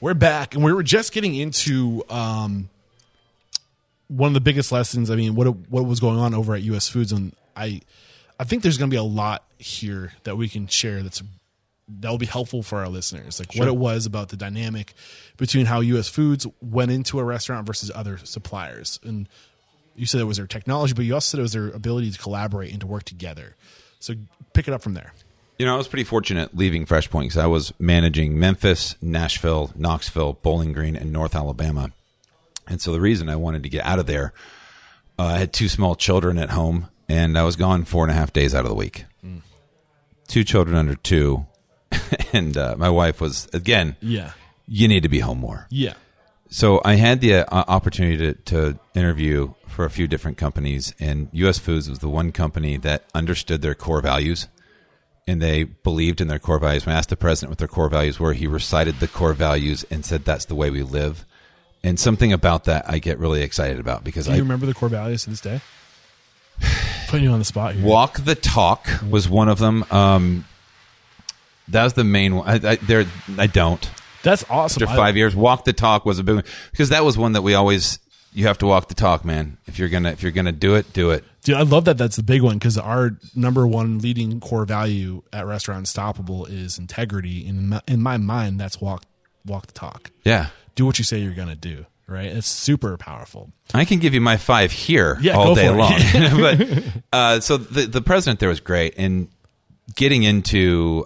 We're back, and we were just getting into one of the biggest lessons. I mean, what was going on over at US Foods, and I think there's going to be a lot here that we can share that'll be helpful for our listeners. Like, sure, what it was about the dynamic between how US Foods went into a restaurant versus other suppliers. And you said it was their technology, but you also said it was their ability to collaborate and to work together. So pick it up from there. I was pretty fortunate leaving FreshPoint because I was managing Memphis, Nashville, Knoxville, Bowling Green, and North Alabama. And so the reason I wanted to get out of there, I had two small children at home, and I was gone 4.5 days out of the week. Mm. 2 children under 2, and my wife was, again, yeah, you need to be home more. Yeah. So I had the opportunity to interview for a few different companies, and U.S. Foods was the one company that understood their core values, and they believed in their core values. When I asked the president what their core values were, he recited the core values and said, that's the way we live. And something about that I get really excited about, because do you remember the core values to this day? Putting you on the spot here. Walk the talk was one of them. That was the main one. I don't. That's awesome. After 5 years, walk the talk was a big one, because that was one that we always, you have to walk the talk, man. If you're gonna do it, do it. Dude, I love that. That's the big one, because our number one leading core value at Restaurant Unstoppable is integrity. And in my mind, that's walk the talk. Yeah, do what you say you're gonna do. Right, it's super powerful. I can give you my 5 here all day long. But so the president there was great, and getting into.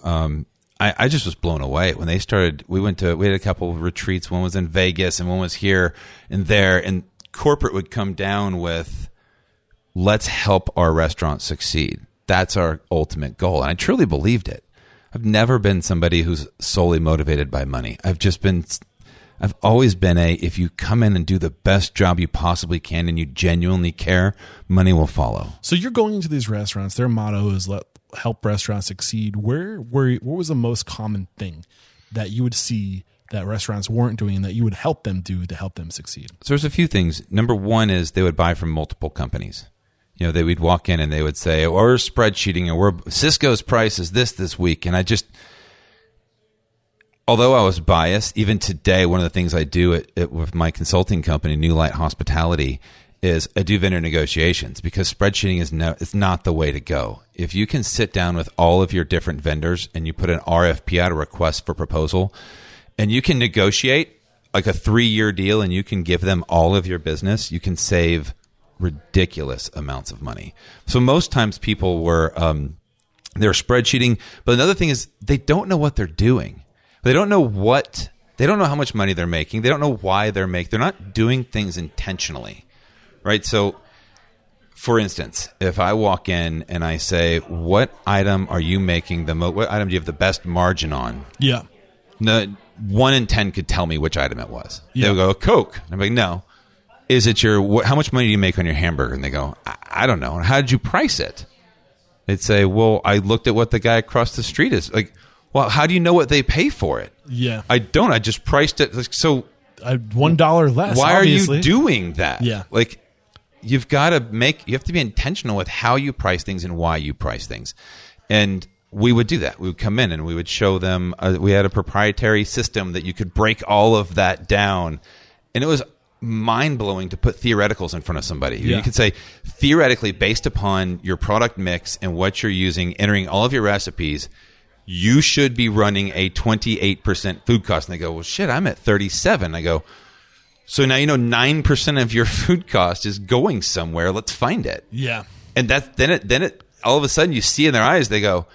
I just was blown away when they started. We had a couple of retreats. One was in Vegas and one was here and there. And corporate would come down with, let's help our restaurant succeed. That's our ultimate goal. And I truly believed it. I've never been somebody who's solely motivated by money. I've always been if you come in and do the best job you possibly can and you genuinely care, money will follow. So you're going into these restaurants. Their motto is help restaurants succeed. What was the most common thing that you would see that restaurants weren't doing and that you would help them do to help them succeed? So there's a few things. Number one is they would buy from multiple companies. You know, they would walk in and they would say, well, we're spreadsheeting, and Cisco's price is this week. And I just, although I was biased, even today, one of the things I do with my consulting company, New Light Hospitality, is I do vendor negotiations, because spreadsheeting it's not the way to go. If you can sit down with all of your different vendors and you put an RFP out, a request for proposal, and you can negotiate like a 3-year deal and you can give them all of your business, you can save ridiculous amounts of money. So most times people were they're spreadsheeting, but another thing is they don't know what they're doing. They don't know how much money they're making. They don't know why they're not doing things intentionally. Right. So, for instance, if I walk in and I say, what item are you making what item do you have the best margin on? Yeah. No, 1 in 10 could tell me which item it was. Yeah. They would go, Coke. And I'm like, no. Is it how much money do you make on your hamburger? And they go, I don't know. And how did you price it? They'd say, well, I looked at what the guy across the street is. Like, well, how do you know what they pay for it? Yeah. I don't. I just priced it. So $1 less. Why obviously. Are you doing that? Yeah. Like, you've got to you have to be intentional with how you price things and why you price things. And we would do that. We would come in and we would show them, we had a proprietary system that you could break all of that down. And it was mind blowing to put theoreticals in front of somebody. Yeah. You could say, theoretically, based upon your product mix and what you're using, entering all of your recipes, you should be running a 28% food cost. And they go, well, shit, I'm at 37. I go, so now you know 9% of your food cost is going somewhere. Let's find it. Yeah. And then all of a sudden you see in their eyes, they go,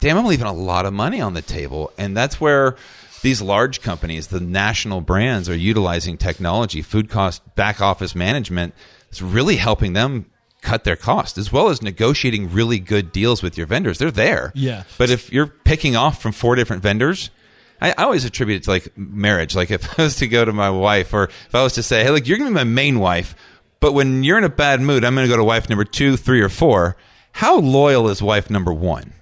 damn, I'm leaving a lot of money on the table. And that's where these large companies, the national brands, are utilizing technology, food cost, back office management. It's really helping them cut their cost, as well as negotiating really good deals with your vendors. They're there. Yeah. But if you're picking off from 4 different vendors, I always attribute it to marriage. Like, if I was to go to my wife, or if I was to say, hey, look, you're going to be my main wife, but when you're in a bad mood, I'm going to go to wife number 2, 3, or 4. How loyal is wife number 1?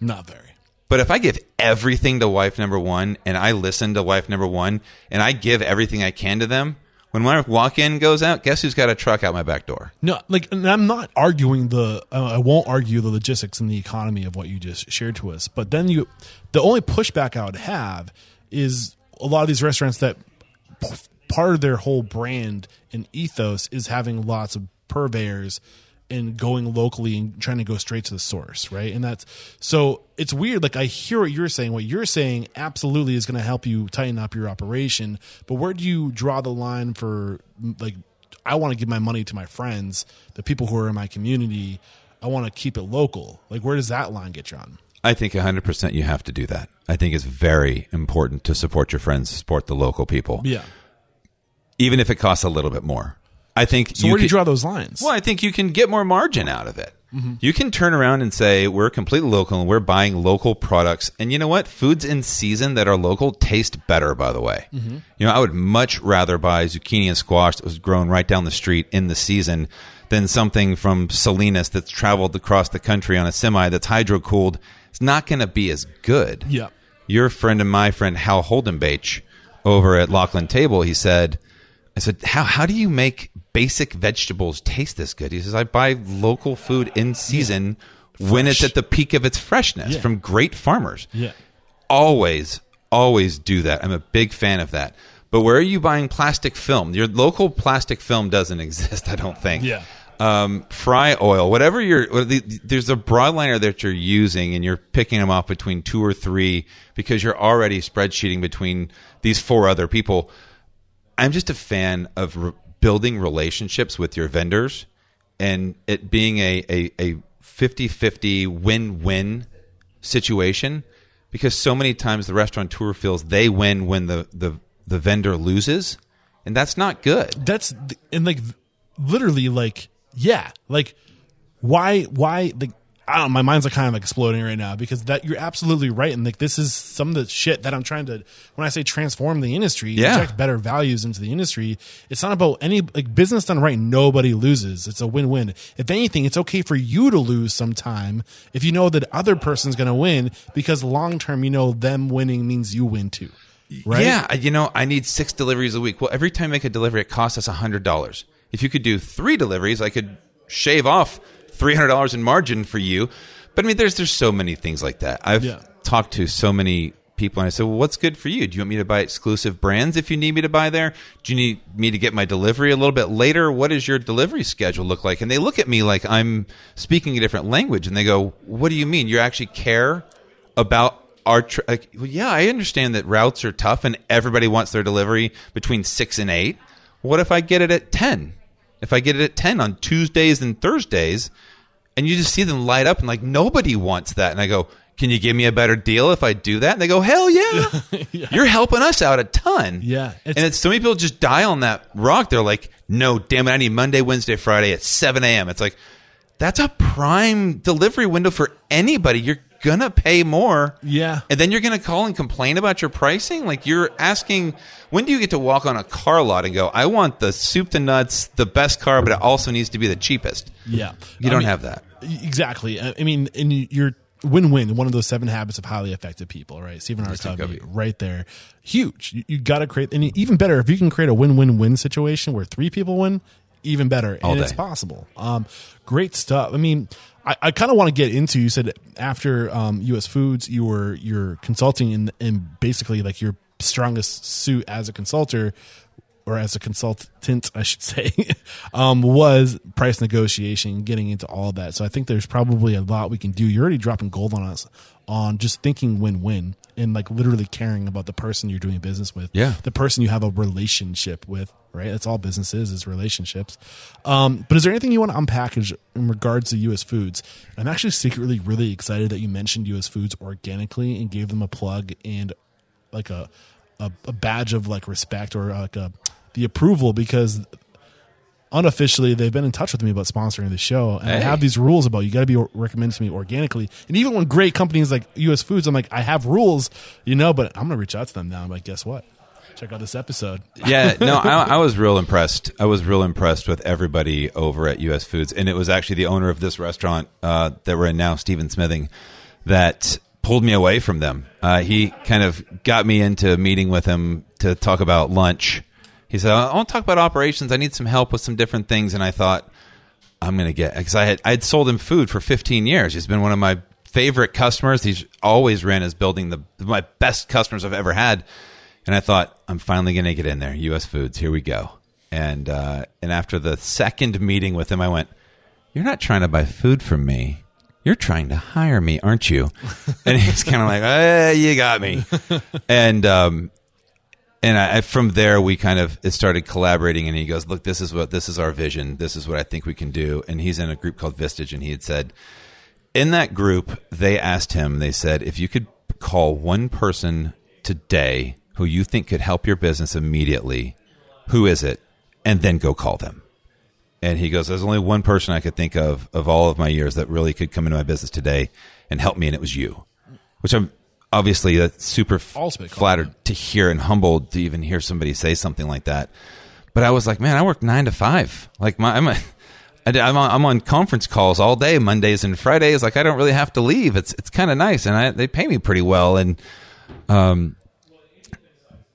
Not very. But if I give everything to wife number 1 and I listen to wife number 1 and I give everything I can to them, when my walk-in goes out, guess who's got a truck out my back door? No, and I'm not arguing I won't argue the logistics and the economy of what you just shared to us. But then the only pushback I would have is a lot of these restaurants that part of their whole brand and ethos is having lots of purveyors and going locally and trying to go straight to the source, right? And so it's weird. Like, I hear what you're saying. What you're saying absolutely is going to help you tighten up your operation, but where do you draw the line for, I want to give my money to my friends, the people who are in my community. I want to keep it local. Like, where does that line get drawn? I think 100% you have to do that. I think it's very important to support your friends, support the local people. Yeah. Even if it costs a little bit more. I think. So where do you draw those lines? Well, I think you can get more margin out of it. Mm-hmm. You can turn around and say, we're completely local and we're buying local products. And you know what? Foods in season that are local taste better, by the way. Mm-hmm. You know, I would much rather buy zucchini and squash that was grown right down the street in the season than something from Salinas that's traveled across the country on a semi that's hydro-cooled. It's not going to be as good. Yeah. Your friend and my friend, Hal Holdenbach, over at Lachlan Table, he said, I said, how do you make basic vegetables taste this good? He says, I buy local food in season when it's at the peak of its freshness from great farmers. Yeah. Always do that. I'm a big fan of that. But where are you buying plastic film? Your local plastic film doesn't exist, I don't think. Yeah. Fry oil, whatever there's a broadliner that you're using and you're picking them off between two or three because you're already spreadsheeting between these four other people. I'm just a fan of building relationships with your vendors and it being a 50-50 win-win situation, because so many times the restaurateur feels they win when the vendor loses, and that's not good. My mind's like kind of like exploding right now, because that you're absolutely right. And like, this is some of the shit that I'm trying to, when I say transform the industry, inject better values into the industry. It's not about any like business done right. Nobody loses. It's a win-win. If anything, it's okay for you to lose sometime if you know that other person's going to win, because long-term, you know, them winning means you win too. Right? Yeah. You know, I need 6 deliveries a week. Well, every time I make a delivery, it costs us $100. If you could do 3 deliveries, I could shave off $300 in margin for you. But I mean, there's so many things like that. I've talked to so many people, and I said, well, what's good for you? Do you want me to buy exclusive brands if you need me to buy there? Do you need me to get my delivery a little bit later? What does your delivery schedule look like? And they look at me like I'm speaking a different language, and they go, what do you mean? You actually care about our I understand that routes are tough and everybody wants their delivery between 6 and 8. What if I get it at 10? If I get it at 10 on Tuesdays and Thursdays, and you just see them light up and like, nobody wants that. And I go, can you give me a better deal if I do that? And they go, hell yeah. You're helping us out a ton. Yeah. It's so many people just die on that rock. They're like, no, damn it, I need Monday, Wednesday, Friday at 7 a.m. It's like, that's a prime delivery window for anybody. You're going to pay more. Yeah. And then you're going to call and complain about your pricing. Like, you're asking, when do you get to walk on a car lot and go, I want the soup to nuts, the best car, but it also needs to be the cheapest. Yeah. I don't have that. Exactly. I mean, and you're win-win, one of those 7 habits of highly effective people, right? Stephen R. Covey, right there. Huge. You got to create, and even better, if you can create a win-win-win situation where 3 people win, even better. And it's possible. Great stuff. I mean, I kind of want to get into, you said after U.S. Foods, you're consulting in basically like your strongest suit as a consultant, was price negotiation, getting into all that. So I think there's probably a lot we can do. You're already dropping gold on us on just thinking win-win and like literally caring about the person you're doing business with, the person you have a relationship with, right? That's all business is relationships. But is there anything you want to unpackage in regards to U.S. Foods? I'm actually secretly really excited that you mentioned U.S. Foods organically and gave them a plug and like a badge of like respect or like the approval, because unofficially they've been in touch with me about sponsoring the show, and I have these rules about you got to be recommended to me organically. And even when great companies like U.S. Foods, I'm like, I have rules, you know, but I'm going to reach out to them now. I'm like, guess what? Check out this episode. Yeah, no, I was real impressed. I was real impressed with everybody over at U.S. Foods. And it was actually the owner of this restaurant that we're in now, Stephen Smithing, that pulled me away from them. He kind of got me into meeting with him to talk about lunch. He said, I want to talk about operations. I need some help with some different things. And I thought, I'm going to get, because I'd sold him food for 15 years. He's been one of my favorite customers. He's always ran as building my best customers I've ever had. And I thought, I'm finally going to get in there. U.S. Foods, here we go. And after the second meeting with him, I went, you're not trying to buy food from me. You're trying to hire me, aren't you? And he's kind of like, hey, you got me. And from there, we kind of started collaborating, and he goes, look, this is our vision. This is what I think we can do. And he's in a group called Vistage, and he had said, in that group, they asked him, they said, if you could call one person today who you think could help your business immediately, who is it? And then go call them. And he goes, there's only one person I could think of all of my years that really could come into my business today and help me, and it was you. Which I'm obviously that's super flattered to hear and humbled to even hear somebody say something like that. But I was like, man, I work 9 to 5. Like I'm on conference calls all day, Mondays and Fridays. Like I don't really have to leave. It's kind of nice, and they pay me pretty well. And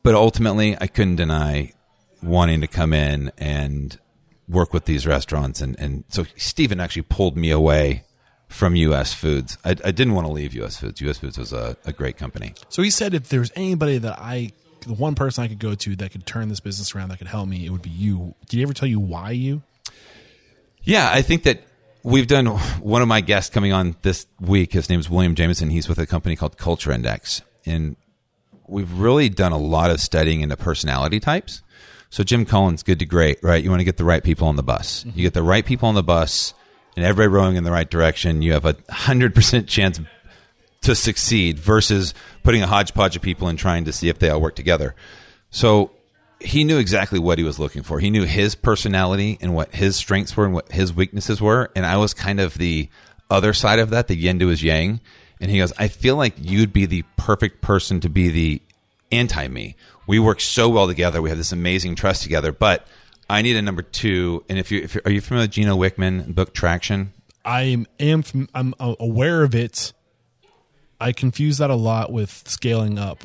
but ultimately, I couldn't deny wanting to come in and work with these restaurants. And so Stephen actually pulled me away from U.S. Foods. I didn't want to leave U.S. Foods. U.S. Foods was a great company. So he said, if there's anybody the one person I could go to that could turn this business around, that could help me, it would be you. Did he ever tell you why you? Yeah, I think that we've done one of my guests coming on this week. His name is William Jameson. He's with a company called Culture Index. And we've really done a lot of studying into personality types. So Jim Collins, good to great, right? You want to get the right people on the bus. Mm-hmm. You get the right people on the bus and everybody rowing in the right direction. You have 100% chance to succeed versus putting a hodgepodge of people and trying to see if they all work together. So he knew exactly what he was looking for. He knew his personality and what his strengths were and what his weaknesses were. And I was kind of the other side of that, the yin to his yang. And he goes, I feel like you'd be the perfect person to be the anti-me. We work so well together. We have this amazing trust together, but I need a number two. And are you familiar with Gino Wickman book Traction? I'm aware of it. I confuse that a lot with Scaling Up.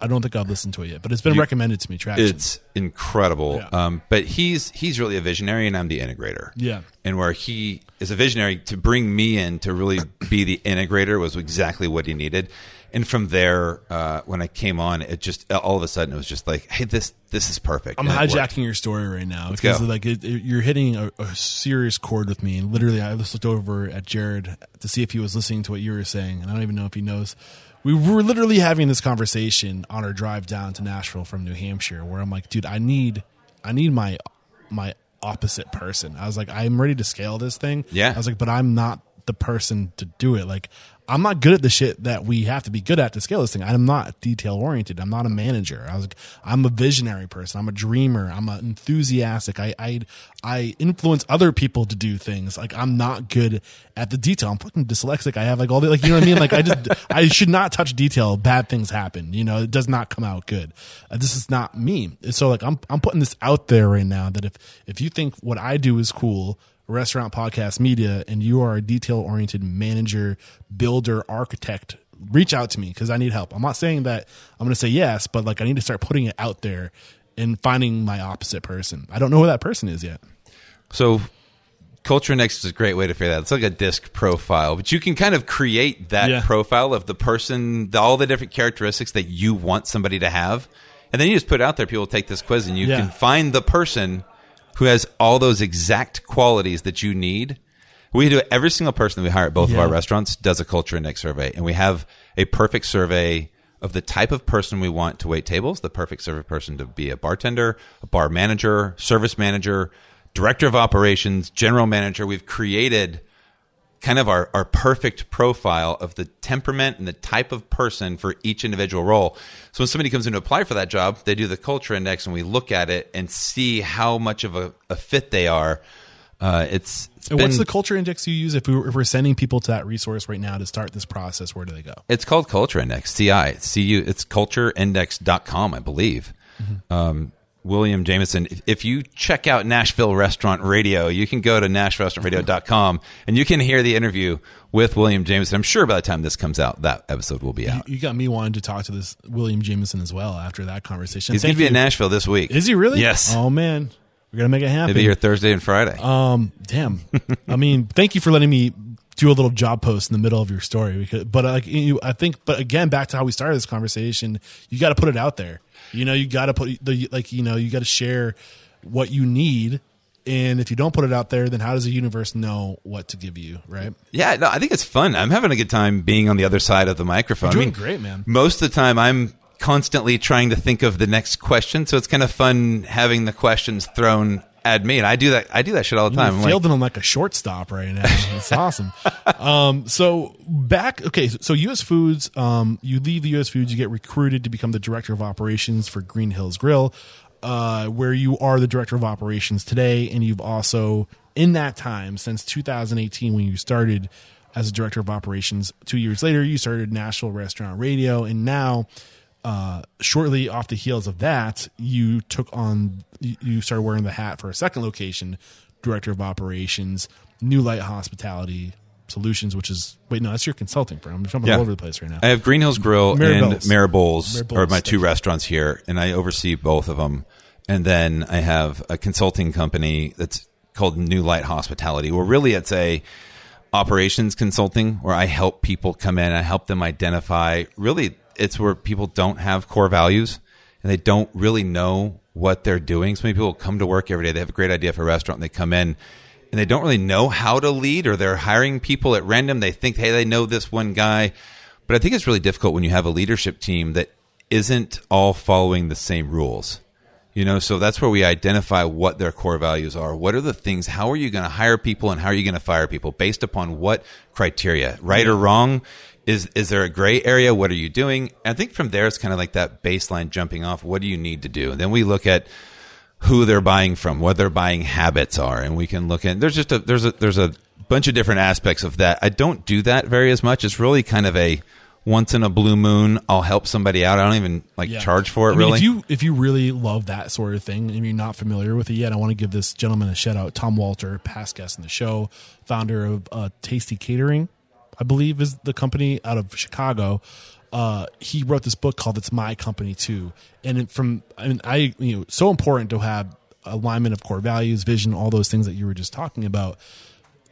I don't think I've listened to it yet, but it's been recommended to me, Traction. It's incredible. Yeah. But he's really a visionary, and I'm the integrator. Yeah. And where he is a visionary, to bring me in to really be the integrator was exactly what he needed. And from there, when I came on, it just all of a sudden it was just like, hey, this is perfect. I'm hijacking your story right now. Let's go. Like you're hitting a serious chord with me. And literally, I just looked over at Jared to see if he was listening to what you were saying, and I don't even know if he knows. We were literally having this conversation on our drive down to Nashville from New Hampshire, where I'm like, dude, I need my opposite person. I was like, I'm ready to scale this thing. Yeah. I was like, but I'm not the person to do it. Like, I'm not good at the shit that we have to be good at to scale this thing. I'm not detail oriented. I'm not a manager. I was like, I'm a visionary person. I'm a dreamer. I'm an enthusiastic. I influence other people to do things. Like, I'm not good at the detail. I'm fucking dyslexic. I have like all the, like, you know what I mean? Like, I should not touch detail. Bad things happen. You know, it does not come out good. This is not me. So like, I'm putting this out there right now that if you think what I do is cool, restaurant, podcast, media, and you are a detail-oriented manager, builder, architect, reach out to me because I need help. I'm not saying that I'm going to say yes, but like I need to start putting it out there and finding my opposite person. I don't know who that person is yet. So Culture Next is a great way to figure that. It's like a disc profile, but you can kind of create that profile of the person, all the different characteristics that you want somebody to have. And then you just put it out there. People take this quiz and you can find the person who has all those exact qualities that you need. We do every single person that we hire at both of our restaurants does a Culture Index survey, and we have a perfect survey of the type of person we want to wait tables, the perfect survey person to be a bartender, a bar manager, service manager, director of operations, general manager. We've created kind of our perfect profile of the temperament and the type of person for each individual role. So when somebody comes in to apply for that job, they do the Culture Index and we look at it and see how much of a fit they are. What's the Culture Index you use? If we're sending people to that resource right now to start this process, where do they go? It's called Culture Index, CI. It's cultureindex.com, I believe. Mm-hmm. William Jameson, if you check out Nashville Restaurant Radio, you can go to nashvillerestaurantradio.com and you can hear the interview with William Jameson. I'm sure by the time this comes out, that episode will be out. You got me wanting to talk to this William Jameson as well after that conversation. He's going to be in Nashville this week. Is he really? Yes. Oh, man. We're going to make it happen. He'll be here Thursday and Friday. Damn. I mean, thank you for letting me do a little job post in the middle of your story. But back to how we started this conversation, you got to put it out there. You know, you got to put the, like, you know, you got to share what you need. And if you don't put it out there, then how does the universe know what to give you? Right. Yeah. No, I think it's fun. I'm having a good time being on the other side of the microphone. You're doing great, man. Most of the time I'm constantly trying to think of the next question. So it's kind of fun having the questions thrown at me. And I do that shit all the time. I'm fielding them like a shortstop right now. It's awesome. So U.S. Foods, you leave the U.S. Foods, you get recruited to become the director of operations for Green Hills Grill. where you are the director of operations today. And you've also, in that time, since 2018, when you started as a director of operations, 2 years later, you started Nashville Restaurant Radio. And now, shortly off the heels of that, you took on, you started wearing the hat for a second location, director of operations, New Light Hospitality Solutions, which is, wait, no, that's your consulting firm. I'm jumping all over the place right now. I have Green Hills Grill and Mirabel's are my two restaurants here, and I oversee both of them. And then I have a consulting company that's called New Light Hospitality, where really it's a operations consulting where I help people come in. I help them identify, really it's where people don't have core values and they don't really know what they're doing. So many people come to work every day. They have a great idea for a restaurant. And they come in and they don't really know how to lead, or they're hiring people at random. They think, hey, they know this one guy. But I think it's really difficult when you have a leadership team that isn't all following the same rules. You know, so that's where we identify what their core values are. What are the things? How are you going to hire people and how are you going to fire people based upon what criteria? Right or wrong? Is there a gray area? What are you doing? I think from there, it's kind of like that baseline jumping off. What do you need to do? And then we look at who they're buying from, what their buying habits are. And we can look at, there's a bunch of different aspects of that. I don't do that very as much. It's really kind of a once in a blue moon, I'll help somebody out. I don't even charge for it. If you really love that sort of thing and you're not familiar with it yet, I want to give this gentleman a shout out. Tom Walter, past guest on the show, founder of Tasty Catering, I believe is the company out of Chicago. He wrote this book called "It's My Company Too," and so important to have alignment of core values, vision, all those things that you were just talking about.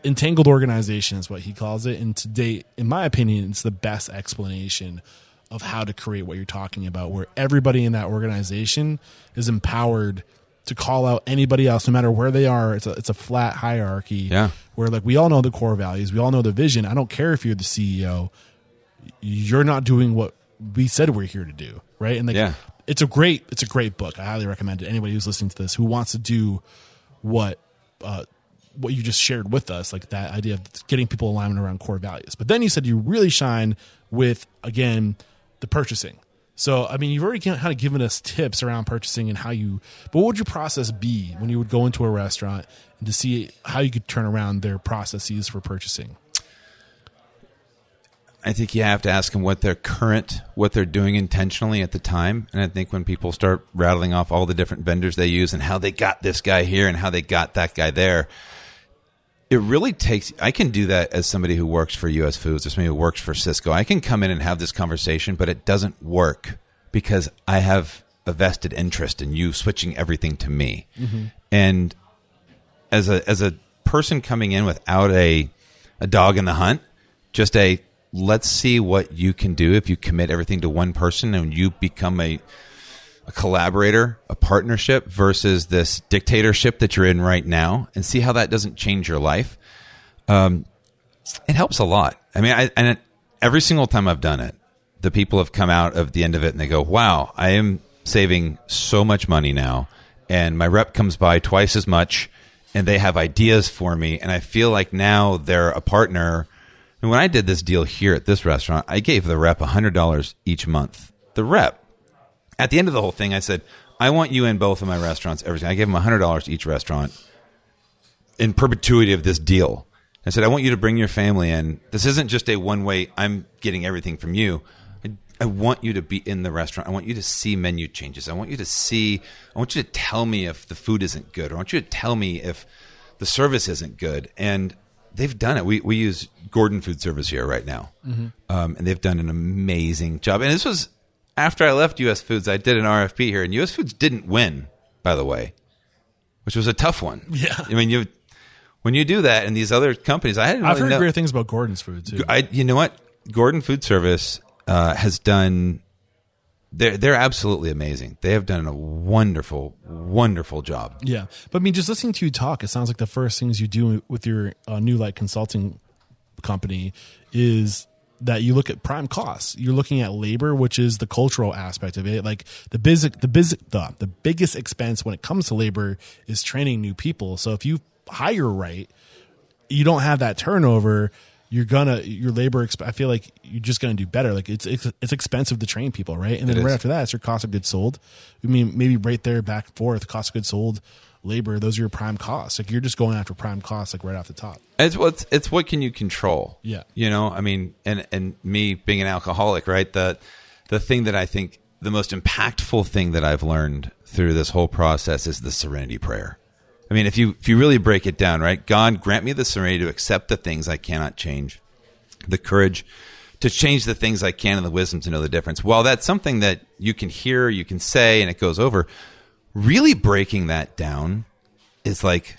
Entangled organization is what he calls it. And to date, in my opinion, it's the best explanation of how to create what you're talking about, where everybody in that organization is empowered to call out anybody else, no matter where they are. It's a flat hierarchy where like we all know the core values. We all know the vision. I don't care if you're the CEO. You're not doing what we said we're here to do. Right. And it's a great book. I highly recommend it. Anybody who's listening to this, who wants to do what you just shared with us, like that idea of getting people alignment around core values. But then you said you really shine with, again, the purchasing. So, I mean, you've already kind of given us tips around purchasing and but what would your process be when you would go into a restaurant and to see how you could turn around their processes for purchasing? I think you have to ask them what they're doing intentionally at the time. And I think when people start rattling off all the different vendors they use and how they got this guy here and how they got that guy there, it really takes, I can do that as somebody who works for U.S. Foods or somebody who works for Cisco. I can come in and have this conversation, but it doesn't work because I have a vested interest in you switching everything to me. Mm-hmm. And as a person coming in without a dog in the hunt, just let's see what you can do if you commit everything to one person and you become a collaborator, a partnership versus this dictatorship that you're in right now, and see how that doesn't change your life. It helps a lot. I mean, every single time I've done it, the people have come out of the end of it and they go, wow, I am saving so much money now. And my rep comes by twice as much and they have ideas for me. And I feel like now they're a partner. And when I did this deal here at this restaurant, I gave the rep $100 each month. The rep, at the end of the whole thing, I said, I want you in both of my restaurants, everything. I gave him $100 each restaurant in perpetuity of this deal. I said, I want you to bring your family in. This isn't just a one-way, I'm getting everything from you. I want you to be in the restaurant. I want you to see menu changes. I want you to tell me if the food isn't good. Or I want you to tell me if the service isn't good. And they've done it. We use Gordon Food Service here right now. Mm-hmm. And they've done an amazing job. And this was after I left U.S. Foods. I did an RFP here, and U.S. Foods didn't win, by the way, which was a tough one. Yeah. I mean, when you do that and these other companies, I've heard great things about Gordon's food too. You know what? Gordon Food Service has done, they're absolutely amazing. They have done a wonderful, wonderful job. Yeah. But I mean, just listening to you talk, it sounds like the first things you do with your New Light consulting company is that you look at prime costs. You're looking at labor, which is the cultural aspect of it. Like the biggest expense when it comes to labor is training new people. So if you hire right, you don't have that turnover. your labor, I feel like you're just going to do better. Like it's expensive to train people. Right. And then right after that, it's your cost of goods sold. I mean, maybe right there, back and forth, cost of goods sold, labor, those are your prime costs. Like you're just going after prime costs, like right off the top. It's what can you control? Yeah. You know, I mean, and me being an alcoholic, right. The thing that I think the most impactful thing that I've learned through this whole process is the serenity prayer. I mean, if you really break it down, right? God, grant me the serenity to accept the things I cannot change, the courage to change the things I can, and the wisdom to know the difference. While that's something that you can hear, you can say, and it goes over, really breaking that down is like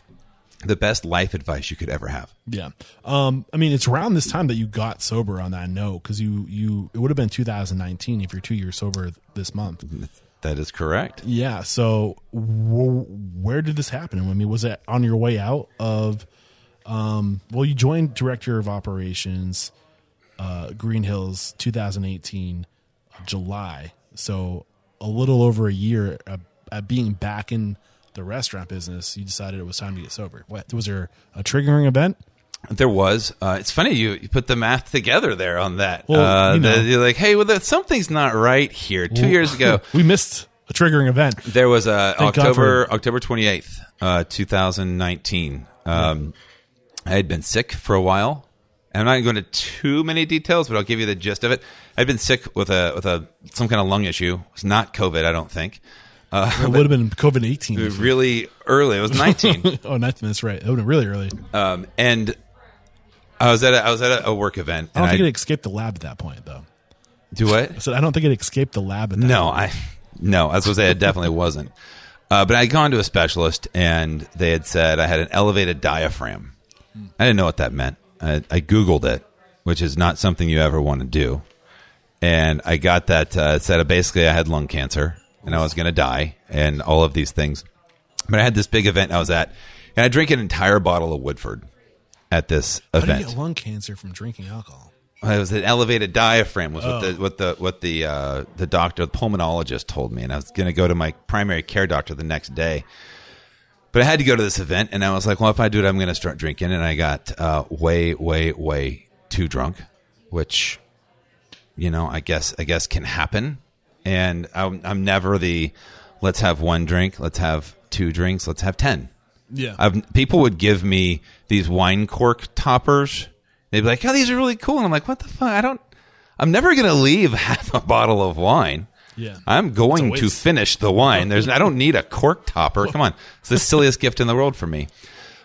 the best life advice you could ever have. Yeah. I mean, it's around this time that you got sober on that note, because it would have been 2019 if you're 2 years sober this month. That is correct. Yeah. So where did this happen? I mean, was it on your way out of, you joined Director of Operations, Green Hills, 2018, July. So a little over a year at being back in the restaurant business, you decided it was time to get sober. What, was there a triggering event? There was. It's funny you put the math together there on that. Well, you're like, hey, something's not right here. Two years ago, we missed a triggering event. There was a October 28th, 2019. I had been sick for a while. I'm not going into too many details, but I'll give you the gist of it. I'd been sick with a some kind of lung issue. It's not COVID, I don't think. It would have been COVID-18. Really early. It was 19. Oh, 19. That's right. It would have been really early. And I was at a work event. I don't think it escaped the lab at that point, though. Do what? I said, I don't think it escaped the lab at that point. No, I was going to say it definitely wasn't. But I had gone to a specialist, and they had said I had an elevated diaphragm. I didn't know what that meant. I Googled it, which is not something you ever want to do. And I got that. It said basically I had lung cancer, and I was going to die, and all of these things. But I had this big event I was at, and I drank an entire bottle of Woodford at this event. How do you get lung cancer from drinking alcohol? It was an elevated diaphragm, was what the doctor, the pulmonologist, told me, and I was going to go to my primary care doctor the next day. But I had to go to this event, and I was like, well, if I do it, I'm going to start drinking. And I got way too drunk, which, you know, I guess can happen. And I'm never the let's have one drink, let's have two drinks, let's have 10. Yeah, people would give me these wine cork toppers. They'd be like, "Oh, these are really cool," and I'm like, "What the fuck? I'm never gonna leave half a bottle of wine. Yeah, I'm going to finish the wine. I don't need a cork topper. Come on, it's the silliest gift in the world for me."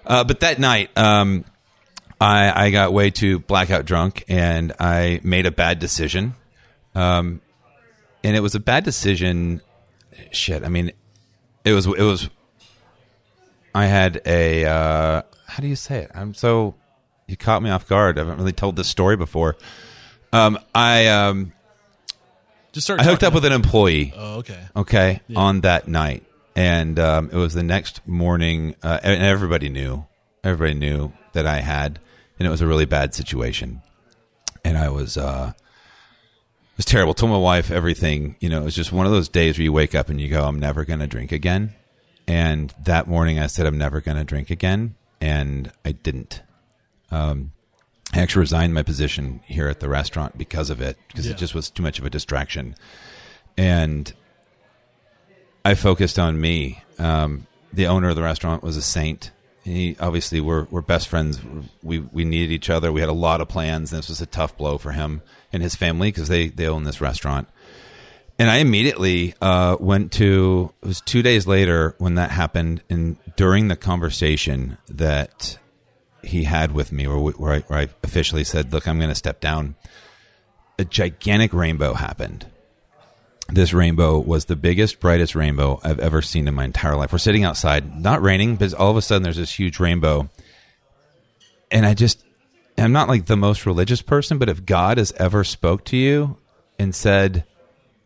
But that night, I got way too blackout drunk, and I made a bad decision. And it was a bad decision. Shit. I mean, it was, I had a, how do you say it? You caught me off guard. I haven't really told this story before. I hooked up with an employee. Oh, okay. Okay. Yeah. On that night. And, it was the next morning, and everybody knew that I had, and it was a really bad situation. And I was, it was terrible. Told my wife everything. You know, it was just one of those days where you wake up and you go, I'm never going to drink again. And that morning I said, I'm never going to drink again. And I didn't. I actually resigned my position here at the restaurant because of it, because it just was too much of a distraction. And I focused on me. The owner of the restaurant was a saint. He, obviously, we're best friends. We needed each other. We had a lot of plans, and this was a tough blow for him and his family because they own this restaurant. And I immediately it was 2 days later when that happened, and during the conversation that he had with me, where I officially said, look, I'm going to step down, a gigantic rainbow happened. This rainbow was the biggest, brightest rainbow I've ever seen in my entire life. We're sitting outside, not raining, but all of a sudden there's this huge rainbow. And I'm not like the most religious person, but if God has ever spoke to you and said,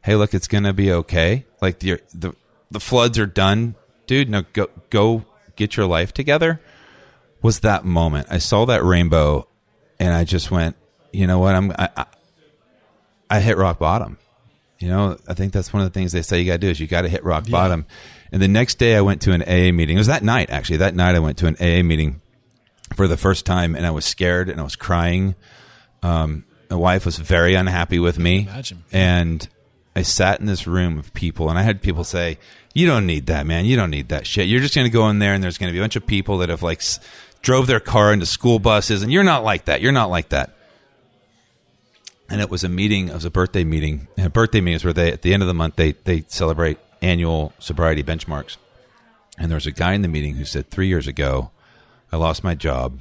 hey, look, it's going to be okay. Like the floods are done, dude. No, go get your life together. Was that moment. I saw that rainbow and I just went, you know what? I hit rock bottom. You know, I think that's one of the things they say you got to do is you got to hit rock bottom. And the next day I went to an AA meeting. It was that night, actually. That night I went to an AA meeting for the first time, and I was scared and I was crying. My wife was very unhappy with me. Imagine. And I sat in this room of people, and I had people say, you don't need that, man. You don't need that shit. You're just going to go in there, and there's going to be a bunch of people that have like drove their car into school buses, and you're not like that. You're not like that. And it was a meeting. It was a birthday meeting. And birthday meetings where they, at the end of the month, they celebrate annual sobriety benchmarks. And there was a guy in the meeting who said, 3 years ago, I lost my job,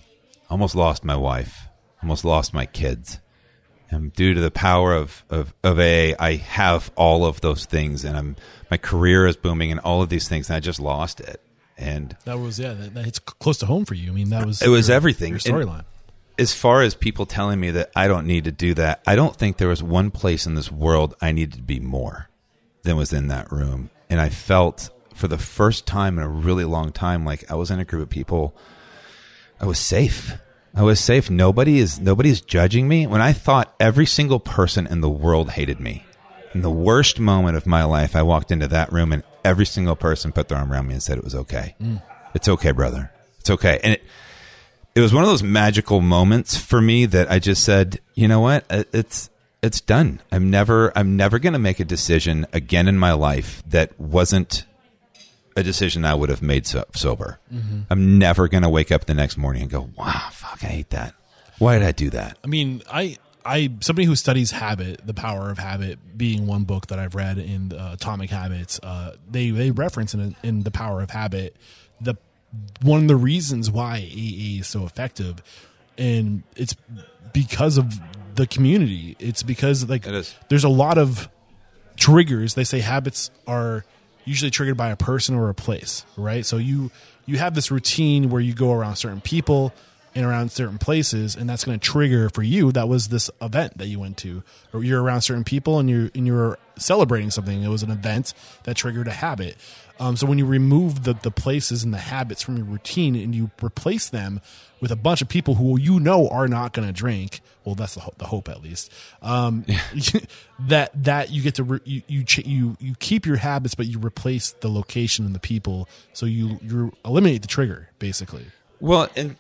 almost lost my wife, almost lost my kids. And due to the power of AA, I have all of those things, and my career is booming and all of these things, and I just lost it. And that was, yeah, that hits close to home for you. I mean, that was, it was everything. Your storyline. As far as people telling me that I don't need to do that, I don't think there was one place in this world I needed to be more than was in that room. And I felt for the first time in a really long time, like I was in a group of people, I was safe. I was safe. Nobody's judging me. When I thought every single person in the world hated me, in the worst moment of my life, I walked into that room and every single person put their arm around me and said it was okay. Mm. It's okay, brother. It's okay. And it was one of those magical moments for me that I just said, you know what? It's done. I'm never going to make a decision again in my life that wasn't a decision I would have made sober. Mm-hmm. I'm never going to wake up the next morning and go, wow, fuck, I hate that. Why did I do that? I mean, somebody who studies habit, The Power of Habit being one book that I've read in Atomic Habits, they reference in The Power of Habit, one of the reasons why AA is so effective, and it's because of the community. It's because like there's a lot of triggers. They say habits are usually triggered by a person or a place, right? So you have this routine where you go around certain people and around certain places, and that's going to trigger for you. That was this event that you went to, or you're around certain people and you're celebrating something. It was an event that triggered a habit. So when you remove the places and the habits from your routine and you replace them with a bunch of people who you know are not going to drink, well, that's the hope at least. That you get to you keep your habits, but you replace the location and the people, so you eliminate the trigger basically. Well, and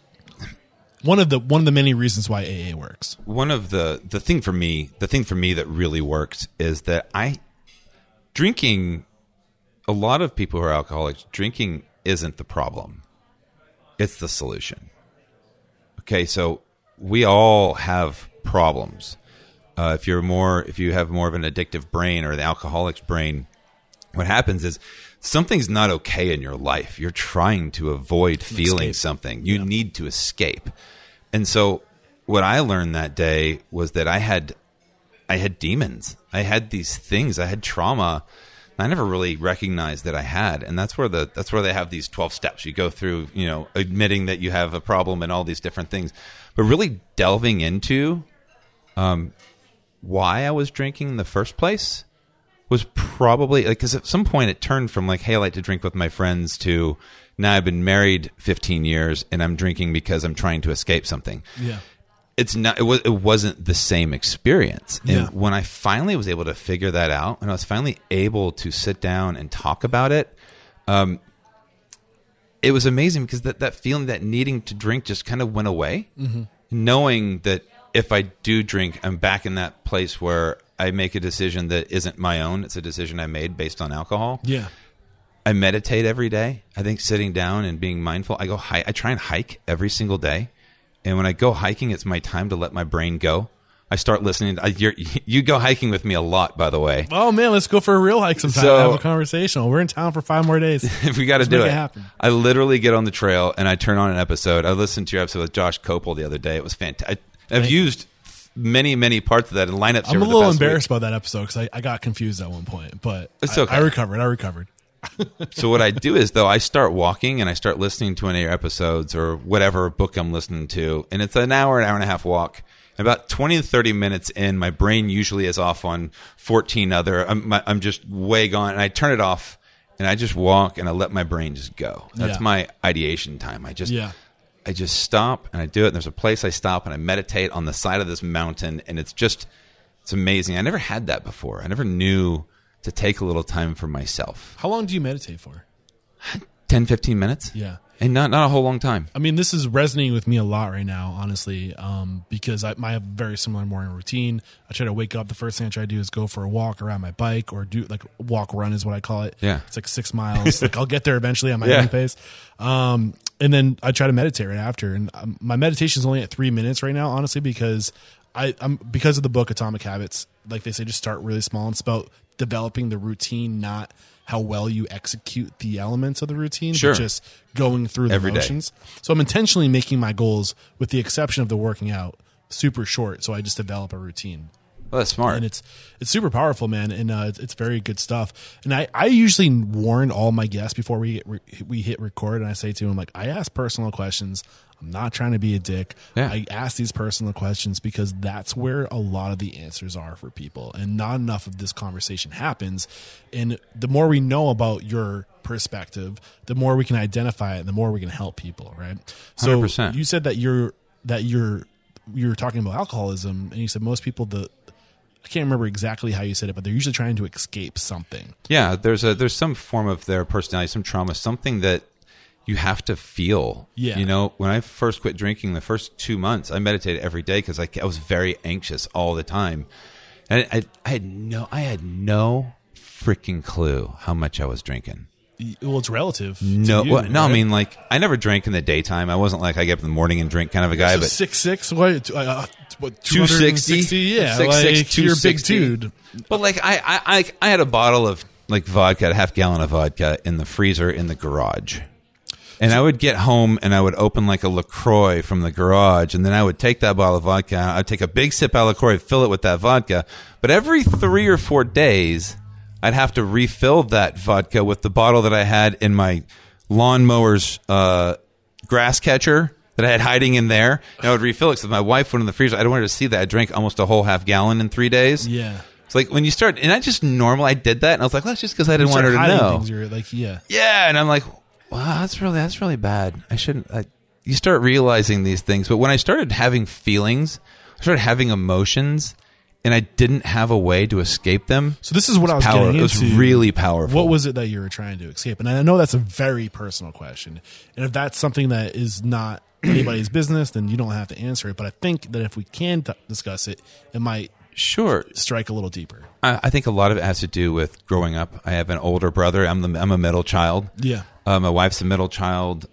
one of the many reasons why AA works. One of the thing for me that really works is that drinking. A lot of people who are alcoholics, drinking isn't the problem. It's the solution. Okay, so we all have problems. If you have more of an addictive brain or the alcoholic's brain, what happens is something's not okay in your life. You're trying to avoid feeling something. You need to escape. And so what I learned that day was that I had demons. I had these things. I had trauma. I never really recognized that I had, and that's where they have these 12 steps. You go through, admitting that you have a problem and all these different things, but really delving into why I was drinking in the first place was probably like, because at some point it turned from like, hey, I like to drink with my friends to now I've been married 15 years and I'm drinking because I'm trying to escape something. Yeah. It wasn't the same experience. And when I finally was able to figure that out, and I was finally able to sit down and talk about it, it was amazing because that feeling, that needing to drink just kind of went away. Mm-hmm. Knowing that if I do drink, I'm back in that place where I make a decision that isn't my own. It's a decision I made based on alcohol. Yeah. I meditate every day. I think sitting down and being mindful, I try and hike every single day. And when I go hiking, it's my time to let my brain go. I start listening. You go hiking with me a lot, by the way. Oh, man, let's go for a real hike sometime. So, have a conversation. We're in town for 5 more days. If we got to do it. Happen. I literally get on the trail and I turn on an episode. I listened to your episode with Josh Copel the other day. It was fantastic. I've used many, many parts of that in lineups. I'm a little embarrassed by that episode because I got confused at one point. But it's okay. I recovered. So what I do is, though, I start walking and I start listening to one of your episodes or whatever book I'm listening to. And it's an hour and a half walk. And about 20 to 30 minutes in, my brain usually is off on 14 other. I'm just way gone. And I turn it off and I just walk and I let my brain just go. That's my ideation time. I just stop and I do it. And there's a place I stop and I meditate on the side of this mountain. And it's amazing. I never had that before. I never knew to take a little time for myself. How long do you meditate for? 10, 15 minutes. Yeah. And not a whole long time. I mean, this is resonating with me a lot right now, honestly, because I have a very similar morning routine. I try to wake up. The first thing I try to do is go for a walk around my bike, or do like walk run is what I call it. Yeah. It's like 6 miles. Like I'll get there eventually at my own pace. And then I try to meditate right after. And my meditation is only at 3 minutes right now, honestly, because I'm because of the book Atomic Habits. Like they say, just start really small. It's about developing the routine, not how well you execute the elements of the routine, but just going through the motions. So I'm intentionally making my goals, with the exception of the working out, super short. So I just develop a routine. Well, that's smart. And it's super powerful, man. And it's very good stuff. And I usually warn all my guests before we hit record. And I say to them, like, I ask personal questions. I'm not trying to be a dick. Yeah. I ask these personal questions because that's where a lot of the answers are for people. And not enough of this conversation happens. And the more we know about your perspective, the more we can identify it and the more we can help people, right? 100%. So you said that you're talking about alcoholism, and you said most people, I can't remember exactly how you said it, but they're usually trying to escape something. Yeah, there's some form of their personality, some trauma, something that you have to feel. Yeah. You know, when I first quit drinking, the first 2 months, I meditated every day because I was very anxious all the time. And I had no freaking clue how much I was drinking. Well, it's relative. I mean, like, I never drank in the daytime. I wasn't like I get up in the morning and drink kind of a guy. So but 6'6", what 260? Yeah, 6'6", like, you're a big dude. But like, I had a bottle of like vodka, a half gallon of vodka in the freezer in the garage, and I would get home and I would open like a LaCroix from the garage, and then I would take that bottle of vodka. I'd take a big sip out of LaCroix, fill it with that vodka. But every 3 or 4 days, I'd have to refill that vodka with the bottle that I had in my lawnmower's grass catcher that I had hiding in there. And I would refill it because my wife went in the freezer. I don't want her to see that. I drank almost a whole half gallon in 3 days. Yeah. It's like when you start, and I did that, and I was like, well, that's just because I didn't want her to know. You're like, yeah. Yeah. And I'm like, wow, that's really bad. I shouldn't. You start realizing these things. But when I started having feelings, I started having emotions, and I didn't have a way to escape them. So this is what I was getting into. It was really powerful. What was it that you were trying to escape? And I know that's a very personal question. And if that's something that is not anybody's business, then you don't have to answer it. But I think that if we can discuss it, it might strike a little deeper. I think a lot of it has to do with growing up. I have an older brother. I'm a middle child. Yeah. My wife's a middle child.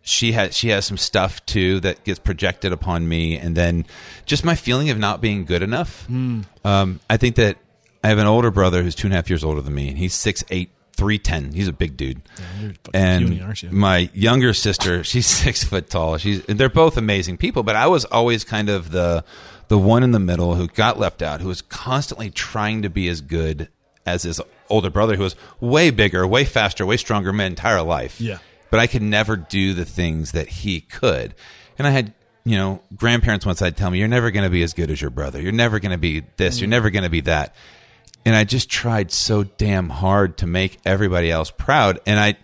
She has some stuff too that gets projected upon me, and then just my feeling of not being good enough. Mm. I think that I have an older brother who's 2.5 years older than me, and he's 6'8", 310. He's a big dude. Yeah, you're fucking puny, aren't you? My younger sister, she's 6 foot tall. They're both amazing people, but I was always kind of the one in the middle who got left out, who was constantly trying to be as good as his older brother, who was way bigger, way faster, way stronger my entire life. Yeah. But I could never do the things that he could. And I had, grandparents once I'd tell me, you're never going to be as good as your brother. You're never going to be this. You're never going to be that. And I just tried so damn hard to make everybody else proud. And I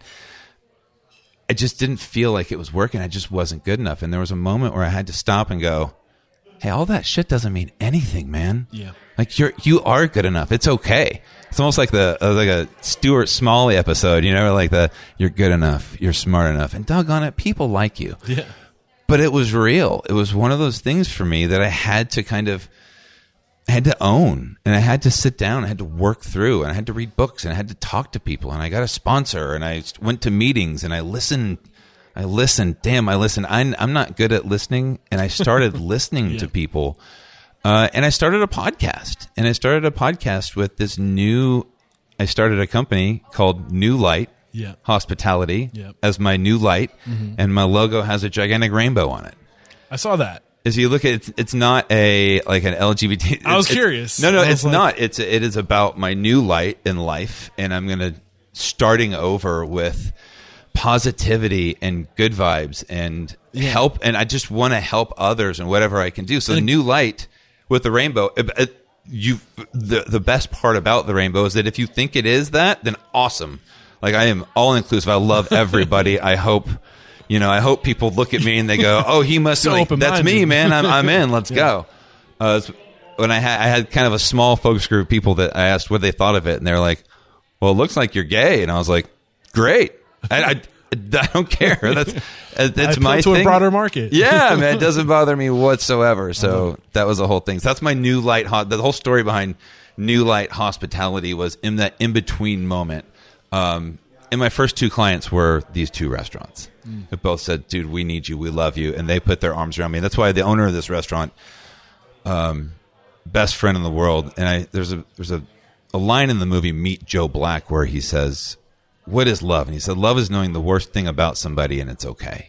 just didn't feel like it was working. I just wasn't good enough. And there was a moment where I had to stop and go, hey, all that shit doesn't mean anything, man. Yeah. Like you are good enough. It's okay. It's almost like a Stuart Smalley episode, like you're good enough, you're smart enough, and doggone it, people like you. Yeah. But it was real. It was one of those things for me that I had to own, and I had to sit down, I had to work through, and I had to read books, and I had to talk to people, and I got a sponsor, and I went to meetings, and I listened. Damn, I listened. I'm not good at listening, and I started listening to people. And I started a podcast. And I started a podcast with this new... I started a company called New Light Hospitality as my new light. Mm-hmm. And my logo has a gigantic rainbow on it. I saw that. As you look at it, it's not an LGBT... I was curious. No, it's like... not. It is about my new light in life. And I'm going to... starting over with positivity and good vibes and help. And I just want to help others and whatever I can do. So New Light... with the rainbow, the best part about the rainbow is that if you think it is that, then awesome. Like I am all inclusive. I love everybody. I hope, I hope people look at me and they go, "Oh, he must." So like, that's me, man. I'm in. Let's go. When I had kind of a small focus group of people that I asked what they thought of it, and they're like, "Well, it looks like you're gay," and I was like, "Great." I don't care. That's my thing. To a broader market. Yeah, man, it doesn't bother me whatsoever. So that was the whole thing. So that's my New Light. The whole story behind New Light Hospitality was in that in between moment. And my first two clients were these two restaurants. They both said, "Dude, we need you. We love you." And they put their arms around me. That's why the owner of this restaurant, best friend in the world. And there's a line in the movie Meet Joe Black where he says, "What is love?" And he said, "Love is knowing the worst thing about somebody and it's okay."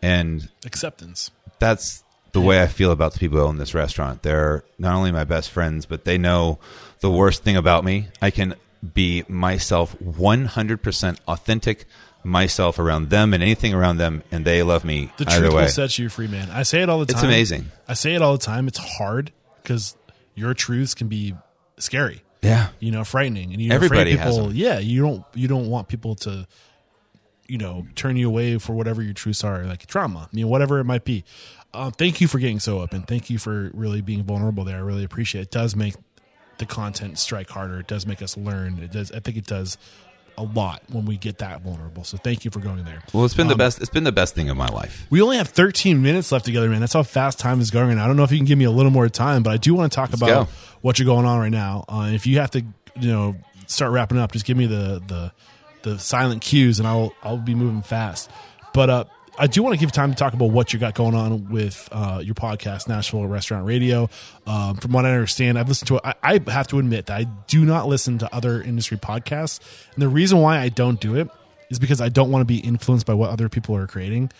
And acceptance. That's the way I feel about the people who own this restaurant. They're not only my best friends, but they know the worst thing about me. I can be myself, 100% authentic myself around them and anything around them, and they love me either way. The truth will set you free, man. I say it all the time. It's amazing. I say it all the time. It's hard because your truths can be scary. Yeah, you know, frightening, and everybody has them. Yeah, you don't want people to, you know, turn you away for whatever your truths are, like trauma, I mean, whatever it might be. Thank you for getting so open. Thank you for really being vulnerable there. I really appreciate it. It does make the content strike harder. It does make us learn. It does. I think it does a lot when we get that vulnerable. So thank you for going there. Well, it's been the best. It's been the best thing of my life. We only have 13 minutes left together, man. That's how fast time is going. And I don't know if you can give me a little more time, but I do want to talk about what you're going on right now. If you have to, you know, start wrapping up, just give me the silent cues and I'll be moving fast. But, I do want to give time to talk about what you got going on with your podcast, Nashville Restaurant Radio. From what I understand, I've listened to it. I have to admit that I do not listen to other industry podcasts. And the reason why I don't do it is because I don't want to be influenced by what other people are creating.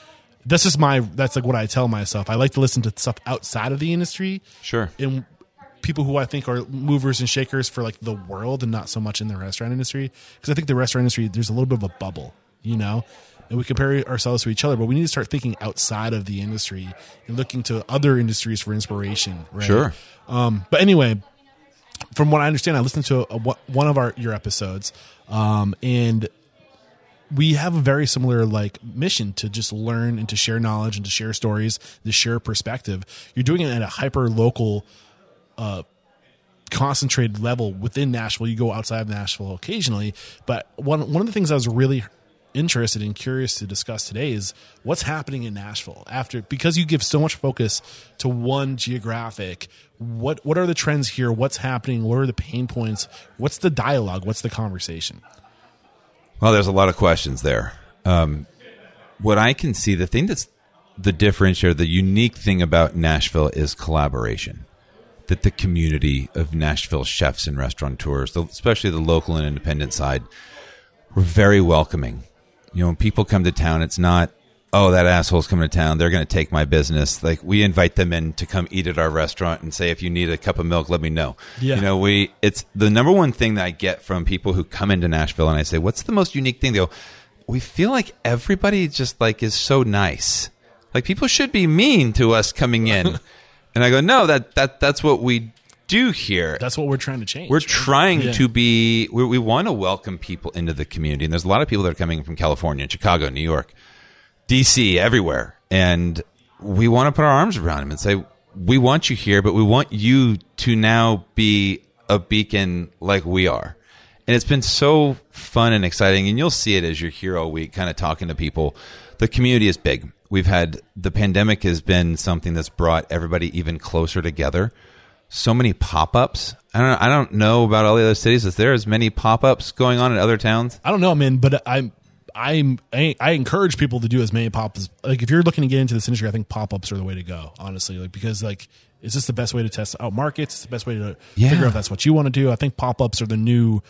That's just that's like what I tell myself. I like to listen to stuff outside of the industry. Sure. And people who I think are movers and shakers for like the world and not so much in the restaurant industry. Because I think the restaurant industry, there's a little bit of a bubble, you know? And we compare ourselves to each other, but we need to start thinking outside of the industry and looking to other industries for inspiration. Right? Sure. But anyway, from what I understand, I listened to one of your episodes, and we have a very similar like mission to just learn and to share knowledge and to share stories, to share perspective. You're doing it at a hyper local, concentrated level within Nashville. You go outside of Nashville occasionally, but one of the things I was really interested and curious to discuss today is what's happening in Nashville after, because you give so much focus to one geographic. What are the trends here? What's happening? What are the pain points? What's the dialogue? What's the conversation? Well, there's a lot of questions there. What I can see, the thing that's the differentiator, the unique thing about Nashville is collaboration, that the community of Nashville chefs and restaurateurs, especially the local and independent side, we're very welcoming. You know, when people come to town, it's not, oh, that asshole's coming to town, they're going to take my business. Like, we invite them in to come eat at our restaurant and say, if you need a cup of milk, let me know. Yeah. You know, it's the number one thing that I get from people who come into Nashville, and I say, what's the most unique thing? They go, we feel like everybody just like is so nice. Like, people should be mean to us coming in. And I go, no, that's what we do here. That's what we're trying to change. We're trying to be, we want to welcome people into the community. And there's a lot of people that are coming from California and Chicago, New York, DC, everywhere. And we want to put our arms around them and say, we want you here, but we want you to now be a beacon like we are. And it's been so fun and exciting. And you'll see it as you're here all week, kind of talking to people. The community is big. We've had, the pandemic has been something that's brought everybody even closer together. So many pop-ups. I don't know about all the other cities. Is there as many pop-ups going on in other towns? I don't know, man, but I encourage people to do as many pop-ups. Like, if you're looking to get into this industry, I think pop-ups are the way to go, honestly, like, because like, it's just the best way to test out markets. It's the best way to figure out if that's what you want to do. I think pop-ups are the new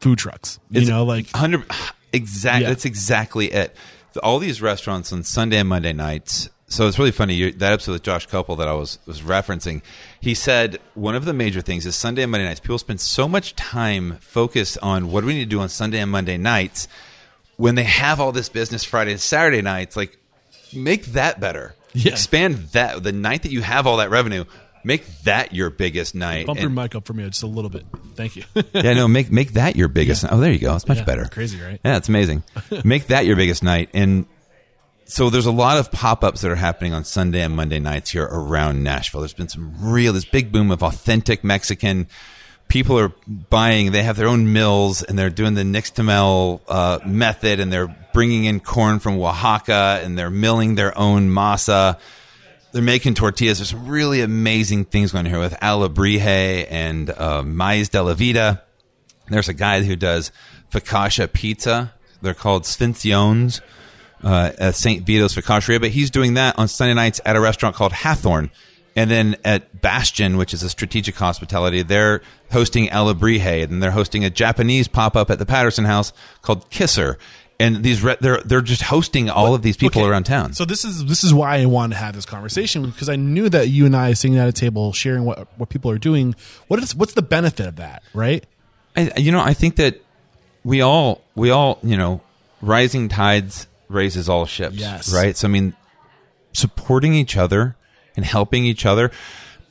food trucks. You know, like 100 exactly. Yeah. That's exactly it. All these restaurants on Sunday and Monday nights. So it's really funny, that episode with Josh Koppel that I was referencing, he said one of the major things is Sunday and Monday nights. People spend so much time focused on what do we need to do on Sunday and Monday nights when they have all this business Friday and Saturday nights. Like, make that better. Yeah. Expand that. The night that you have all that revenue, make that your biggest night. Bump your mic up for me just a little bit. Thank you. Make that your biggest night. Oh, there you go. It's much better. It's crazy, right? Yeah, it's amazing. Make that your biggest night. And so there's a lot of pop-ups that are happening on Sunday and Monday nights here around Nashville. There's been this big boom of authentic Mexican people are buying, they have their own mills and they're doing the Nixtamal method, and they're bringing in corn from Oaxaca and they're milling their own masa. They're making tortillas. There's some really amazing things going on here with Alebrije and Maiz de la Vida. There's a guy who does focaccia pizza. They're called Sfinciones, at St. Vito's Focaccia. But he's doing that on Sunday nights at a restaurant called Hathorn. And then at Bastion, which is a Strategic Hospitality, they're hosting Alebrije, and they're hosting a Japanese pop-up at the Patterson House called Kisser. And these they're just hosting all of these people around town. So this is why I wanted to have this conversation, because I knew that you and I sitting at a table sharing what people are doing. What's the benefit of that, right? I think that we all rising tides raises all ships, yes, right? So I mean, supporting each other and helping each other.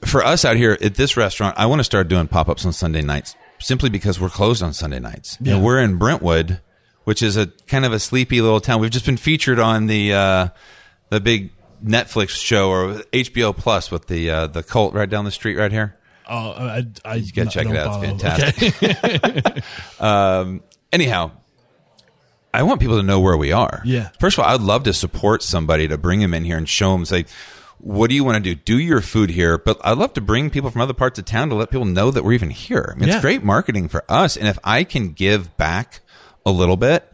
For us out here at this restaurant, I want to start doing pop-ups on Sunday nights simply because we're closed on Sunday nights. Yeah. And we're in Brentwood, which is a kind of a sleepy little town. We've just been featured on the big Netflix show or HBO Plus with the cult right down the street right here. Oh, you got to check it out. It's fantastic. Okay. Anyhow, I want people to know where we are. Yeah. First of all, I'd love to support somebody to bring them in here and show them, say, what do you want to do? Do your food here. But I love to bring people from other parts of town to let people know that we're even here. I mean, it's great marketing for us. And if I can give back a little bit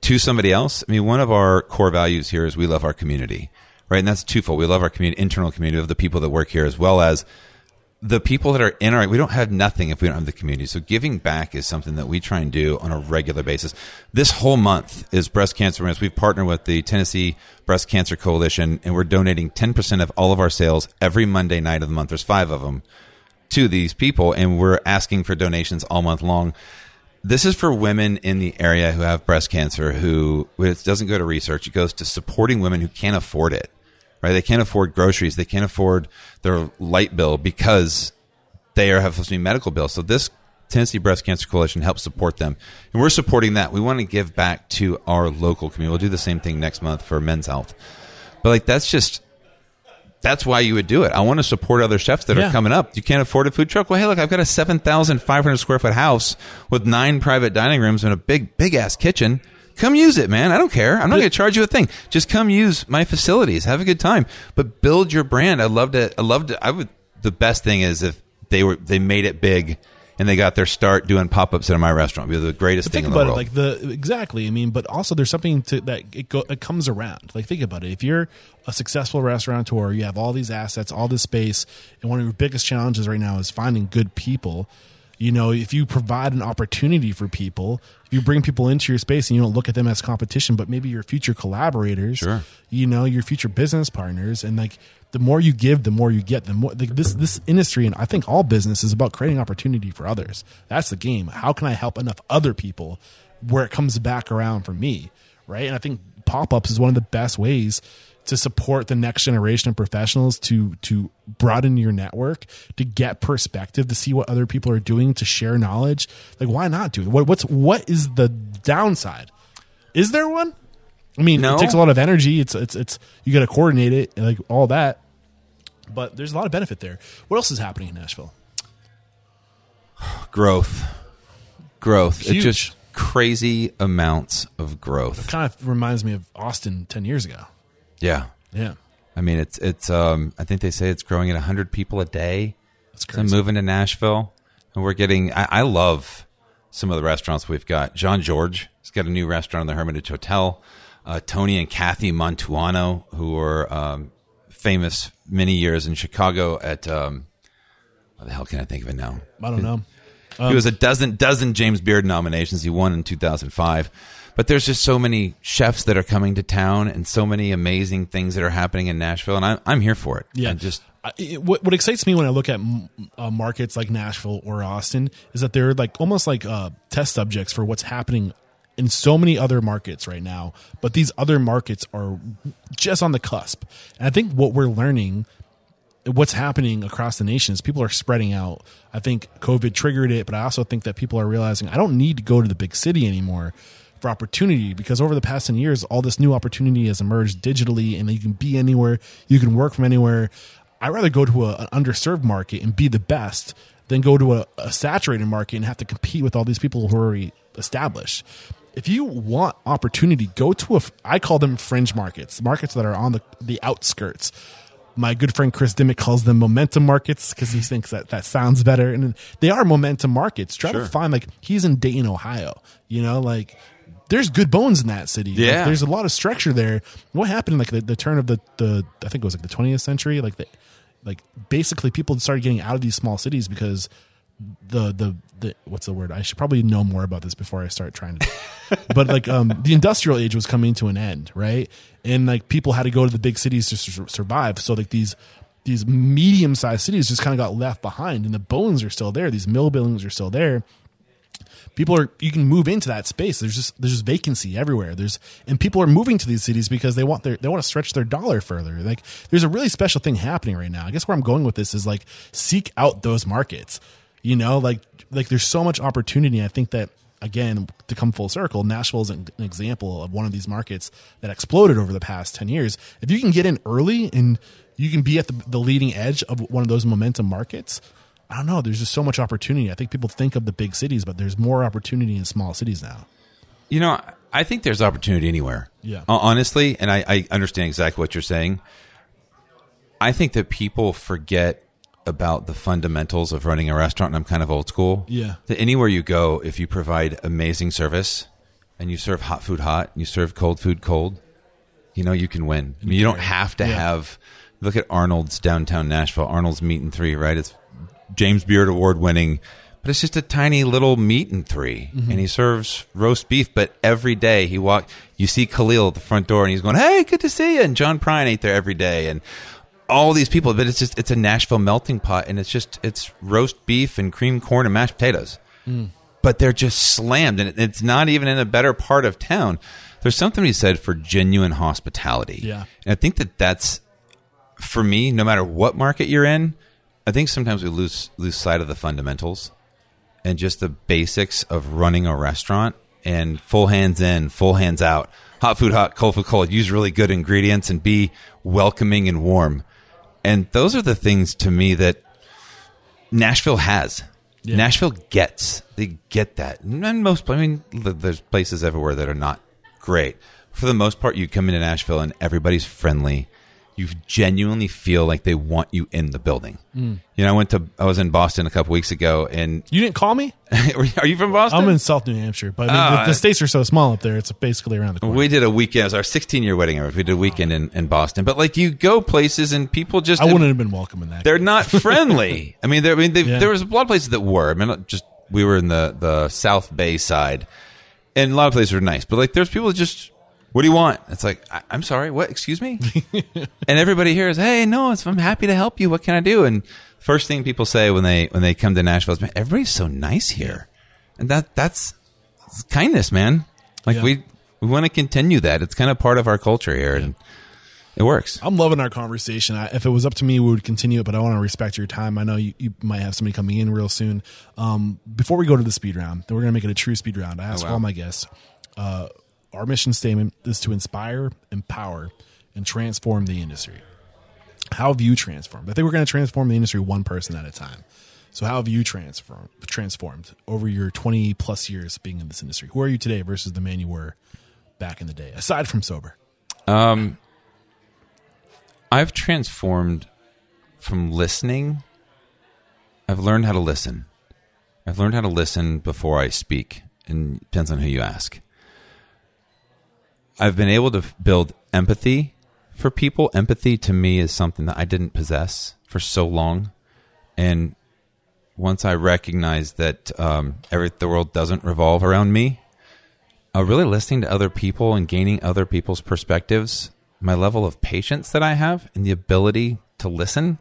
to somebody else, I mean, one of our core values here is we love our community, right? And that's twofold. We love our community, internal community of the people that work here, as well as the people that are in our, we don't have nothing if we don't have the community. So giving back is something that we try and do on a regular basis. This whole month is breast cancer awareness. We've partnered with the Tennessee Breast Cancer Coalition, and we're donating 10% of all of our sales every Monday night of the month. There's 5 of them to these people, and we're asking for donations all month long. This is for women in the area who have breast cancer, who it doesn't go to research. It goes to supporting women who can't afford it. Right? They can't afford groceries. They can't afford their light bill because they are supposed to be medical bills. So this Tennessee Breast Cancer Coalition helps support them. And we're supporting that. We want to give back to our local community. We'll do the same thing next month for men's health. But that's why you would do it. I want to support other chefs that are coming up. You can't afford a food truck. Well, hey, look, I've got a 7,500 square foot house with 9 private dining rooms and a big, big ass kitchen. Come use it, man. I don't care. I'm not going to charge you a thing. Just come use my facilities. Have a good time. But build your brand. The best thing is if they made it big and they got their start doing pop-ups at my restaurant. It would be the greatest thing in the world. Think about it. Exactly. I mean, but also there's something that comes around. Like, think about it. If you're a successful restaurateur, you have all these assets, all this space, and one of your biggest challenges right now is finding good people. You know, if you provide an opportunity for people, if you bring people into your space and you don't look at them as competition, but maybe your future collaborators, sure, you know, your future business partners, and like the more you give, the more you get. The more like this industry, and I think all business is about creating opportunity for others. That's the game. How can I help enough other people where it comes back around for me, right? And I think pop-ups is one of the best ways to support the next generation of professionals, to broaden your network, to get perspective, to see what other people are doing, to share knowledge. Like, why not do it? What is the downside? Is there one? I mean, no. It takes a lot of energy. It's you got to coordinate it and like all that, but there's a lot of benefit there. What else is happening in Nashville? Growth. Huge. It just crazy amounts of growth. It kind of reminds me of Austin 10 years ago. Yeah. Yeah. I mean, it's I think they say it's growing at 100 people a day. That's crazy. So moving to Nashville, and we're getting, I love some of the restaurants we've got. John George has got a new restaurant in the Hermitage Hotel. Tony and Kathy Montuano, who were famous many years in Chicago at, what the hell can I think of it now? I don't know. He was a dozen James Beard nominations. He won in 2005. But there's just so many chefs that are coming to town and so many amazing things that are happening in Nashville, and I'm here for it. Yeah. What excites me when I look at markets like Nashville or Austin is that they're like almost like test subjects for what's happening in so many other markets right now. But these other markets are just on the cusp. And I think what we're learning, what's happening across the nation, is people are spreading out. I think COVID triggered it, but I also think that people are realizing I don't need to go to the big city anymore for opportunity, because over the past 10 years, all this new opportunity has emerged digitally, and you can be anywhere, you can work from anywhere. I'd rather go to an underserved market and be the best than go to a saturated market and have to compete with all these people who are already established. If you want opportunity, go to I call them fringe markets, markets that are on the outskirts. My good friend Chris Dimmick calls them momentum markets because he thinks that sounds better. And they are momentum markets. Try to find, he's in Dayton, Ohio. There's good bones in that city. Yeah. There's a lot of structure there. What happened in the turn of the I think it was the 20th century? Basically people started getting out of these small cities because the what's the word? I should probably know more about this before I start trying to. But the industrial age was coming to an end, right? And people had to go to the big cities to survive. So these medium sized cities just kind of got left behind, and the bones are still there. These mill buildings are still there. You can move into that space. There's just vacancy everywhere. And people are moving to these cities because they want to stretch their dollar further. There's a really special thing happening right now. I guess where I'm going with this is seek out those markets. There's so much opportunity. I think that, again, to come full circle, Nashville is an example of one of these markets that exploded over the past 10 years. If you can get in early and you can be at the leading edge of one of those momentum markets, I don't know. There's just so much opportunity. I think people think of the big cities, but there's more opportunity in small cities now. I think there's opportunity anywhere. Yeah. Honestly, and I understand exactly what you're saying. I think that people forget about the fundamentals of running a restaurant, and I'm kind of old school. Yeah. That anywhere you go, if you provide amazing service and you serve hot food hot and you serve cold food cold, you can win. I mean, you don't have to have... Look at Arnold's downtown Nashville. Arnold's Meat and Three, right? It's James Beard Award winning, but it's just a tiny little Meat and Three, mm-hmm. and he serves roast beef. But every day you see Khalil at the front door, and he's going, "Hey, good to see you." And John Prine ate there every day, and all these people. But it's a Nashville melting pot, and it's roast beef and cream corn and mashed potatoes. Mm. But they're just slammed, and it's not even in a better part of town. There's something to be said for genuine hospitality, and I think that's for me. No matter what market you're in. I think sometimes we lose sight of the fundamentals and just the basics of running a restaurant and full hands in, full hands out, hot food hot, cold food cold, use really good ingredients and be welcoming and warm. And those are the things to me that Nashville has. Yeah. Nashville gets. They get that. And there's places everywhere that are not great. For the most part, you come into Nashville and everybody's friendly. You genuinely feel like they want you in the building. Mm. I was in Boston a couple weeks ago, and you didn't call me. Are you from Boston? I'm in South New Hampshire, but the states are so small up there. It's basically around the corner. We did a weekend. It was our 16-year wedding anniversary. We did a weekend in Boston, but you go places and people just. I wouldn't have been welcome in that. They're not friendly. There was a lot of places that were. We were in the South Bay side, and a lot of places were nice, but there's people that just. What do you want? It's I'm sorry, what? Excuse me? And everybody here is, hey, no, I'm happy to help you. What can I do? And first thing people say when they come to Nashville is, man, everybody's so nice here. And that's kindness, man. We want to continue that. It's kind of part of our culture here, and it works. I'm loving our conversation. If it was up to me, we would continue it, but I want to respect your time. I know you might have somebody coming in real soon. Before we go to the speed round, then we're going to make it a true speed round. I asked all my guests, our mission statement is to inspire, empower, and transform the industry. How have you transformed? I think we're going to transform the industry one person at a time. So how have you transformed over your 20-plus years being in this industry? Who are you today versus the man you were back in the day, aside from sober? I've transformed from listening. I've learned how to listen. I've learned how to listen before I speak, and it depends on who you ask. I've been able to build empathy for people. Empathy to me is something that I didn't possess for so long. And once I recognized that the world doesn't revolve around me, really listening to other people and gaining other people's perspectives, my level of patience that I have and the ability to listen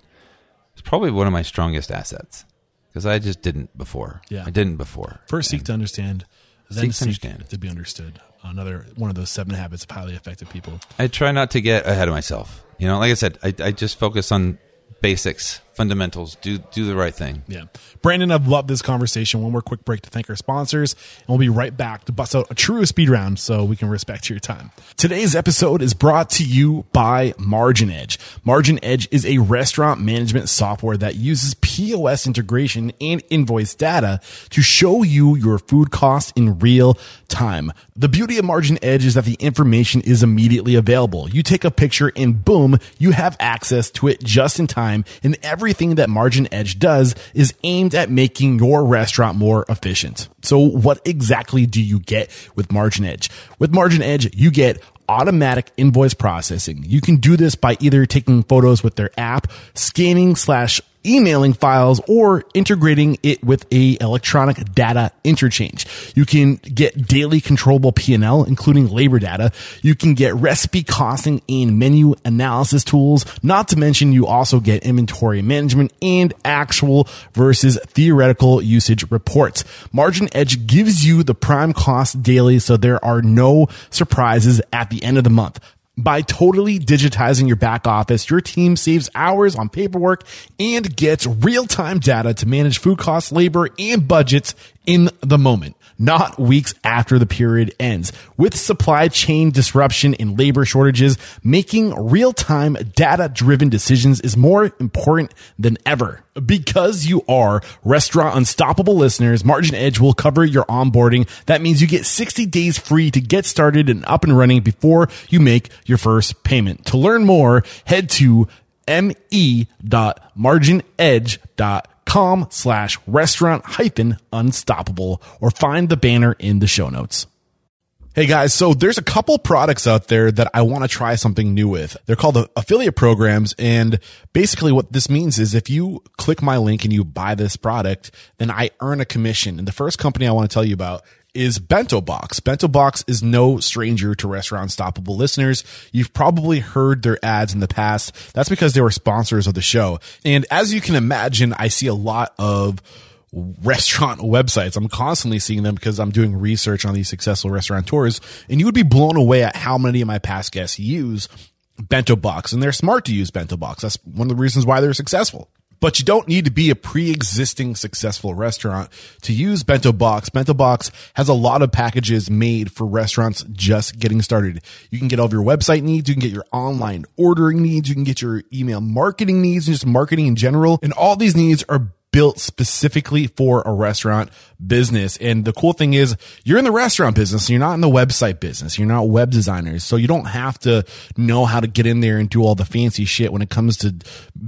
is probably one of my strongest assets because I just didn't before. Yeah. I didn't before. First, seek to understand. Then seek to be understood. Another one of those 7 habits of highly effective people. I try not to get ahead of myself. Like I said, I just focus on basics. fundamentals. Do the right thing. Yeah. Brandon, I've loved this conversation. One more quick break to thank our sponsors, and we'll be right back to bust out a true speed round so we can respect your time. Today's episode is brought to you by Margin Edge. Margin Edge is a restaurant management software that uses POS integration and invoice data to show you your food costs in real time. The beauty of Margin Edge is that the information is immediately available. You take a picture and boom, you have access to it just in time, and everything that Margin Edge does is aimed at making your restaurant more efficient. So what exactly do you get with Margin Edge? With Margin Edge, you get automatic invoice processing. You can do this by either taking photos with their app, scanning / emailing files, or integrating it with a electronic data interchange. You can get daily controllable P&L, including labor data. You can get recipe costing and menu analysis tools, not to mention you also get inventory management and actual versus theoretical usage reports. Margin Edge gives you the prime cost daily, so there are no surprises at the end of the month. By totally digitizing your back office, your team saves hours on paperwork and gets real-time data to manage food costs, labor, and budgets in the moment, not weeks after the period ends. With supply chain disruption and labor shortages, making real-time data-driven decisions is more important than ever. Because you are Restaurant Unstoppable listeners, Margin Edge will cover your onboarding. That means you get 60 days free to get started and up and running before you make your first payment. To learn more, head to me.marginedge.com/restaurant-unstoppable or find the banner in the show notes. Hey guys, so there's a couple products out there that I want to try something new with. They're called affiliate programs, and basically what this means is if you click my link and you buy this product, then I earn a commission. And the first company I want to tell you about is Bento Box. Bento Box is no stranger to Restaurant Unstoppable listeners. You've probably heard their ads in the past. That's because they were sponsors of the show. And as you can imagine, I see a lot of restaurant websites. I'm constantly seeing them because I'm doing research on these successful restaurateurs, and you would be blown away at how many of my past guests use Bento Box, and they're smart to use Bento Box. That's one of the reasons why they're successful. But you don't need to be a pre-existing successful restaurant to use Bento Box. Bento Box has a lot of packages made for restaurants just getting started. You can get all of your website needs. You can get your online ordering needs. You can get your email marketing needs and just marketing in general. And all these needs are built specifically for a restaurant business. And the cool thing is you're in the restaurant business. You're not in the website business. You're not web designers. So you don't have to know how to get in there and do all the fancy shit when it comes to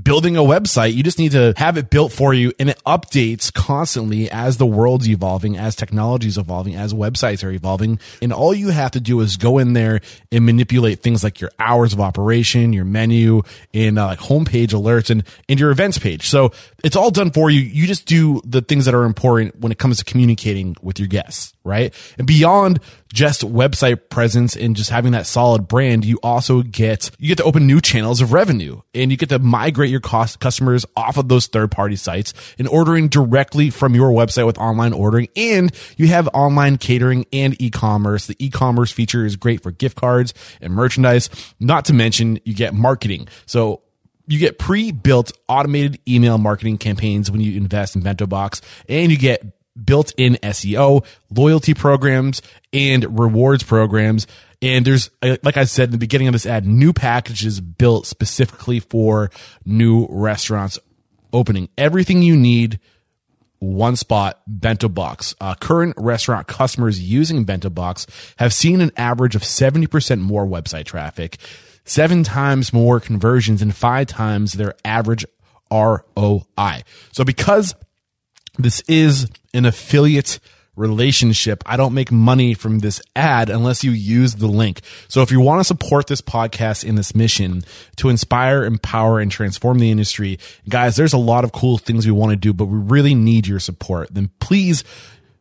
building a website. You just need to have it built for you, and it updates constantly as the world's evolving, as technology's evolving, as websites are evolving. And all you have to do is go in there and manipulate things like your hours of operation, your menu, and like homepage alerts and your events page. So it's all done for you. You just do the things that are important when it comes to communicating with your guests, right? And beyond just website presence and just having that solid brand, you also get to open new channels of revenue, and you get to migrate your customers off of those third-party sites and ordering directly from your website with online ordering. And you have online catering and e-commerce. The e-commerce feature is great for gift cards and merchandise, not to mention you get marketing. So you get pre-built automated email marketing campaigns when you invest in Bento Box, and you get built-in SEO, loyalty programs, and rewards programs. And there's, like I said in the beginning of this ad, new packages built specifically for new restaurants opening. Everything you need, one spot, Bento Box. Current restaurant customers using Bento Box have seen an average of 70% more website traffic, 7 times more conversions, and 5 times their average ROI. So because this is an affiliate relationship, I don't make money from this ad unless you use the link. So if you want to support this podcast in this mission to inspire, empower, and transform the industry, guys, there's a lot of cool things we want to do, but we really need your support. Then please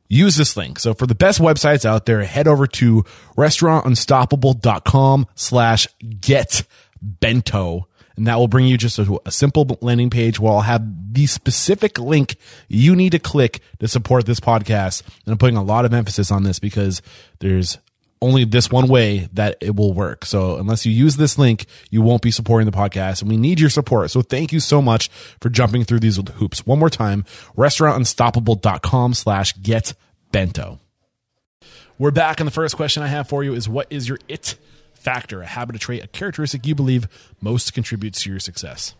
use this link. So for the best websites out there, head over to restaurantunstoppable.com/getbento. And that will bring you just a simple landing page where I'll have the specific link you need to click to support this podcast. And I'm putting a lot of emphasis on this because there's only this one way that it will work. So unless you use this link, you won't be supporting the podcast, and we need your support. So thank you so much for jumping through these hoops. One more time, restaurantunstoppable.com/getbento. We're back, and the first question I have for you is, what is your it factor, a habit, a trait, a characteristic you believe most contributes to your success?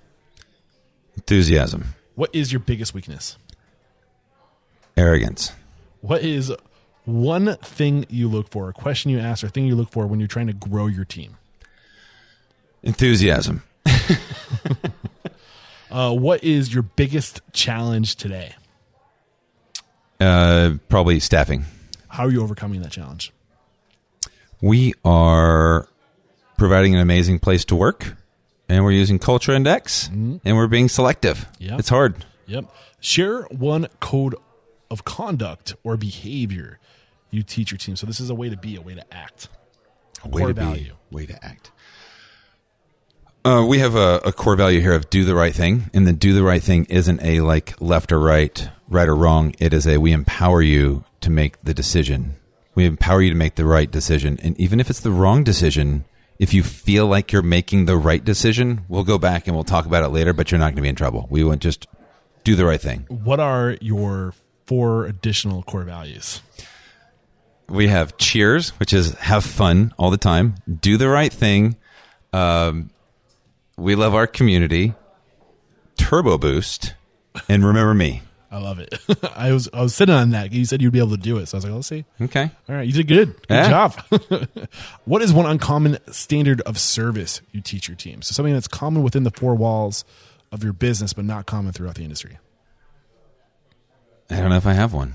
Enthusiasm. What is your biggest weakness? Arrogance. What is one thing you look for, a question you ask, or thing you look for when you're trying to grow your team? Enthusiasm. What is your biggest challenge today? Probably staffing. How are you overcoming that challenge? We are providing an amazing place to work, and we're using Culture Index, and we're being selective. Yep. It's hard. Yep. Share one code of conduct or behavior you teach your team. So this is a way to be, a way to act, a way to value, way to act. We have a core value here of do the right thing, and the do the right thing isn't a like left or right or wrong. It is a, we empower you to make the decision. We empower you to make the right decision. And even if it's the wrong decision, if you feel like you're making the right decision, we'll go back and we'll talk about it later, but you're not going to be in trouble. We want just do the right thing. What are your 4 additional core values? We have cheers, which is have fun all the time, do the right thing. We love our community, turbo boost, and remember me. I love it. I was sitting on that. You said you'd be able to do it. So I was like, let's see. Okay. All right. You did good. Good job. What is one uncommon standard of service you teach your team? So something that's common within the 4 walls of your business, but not common throughout the industry. I don't know if I have one.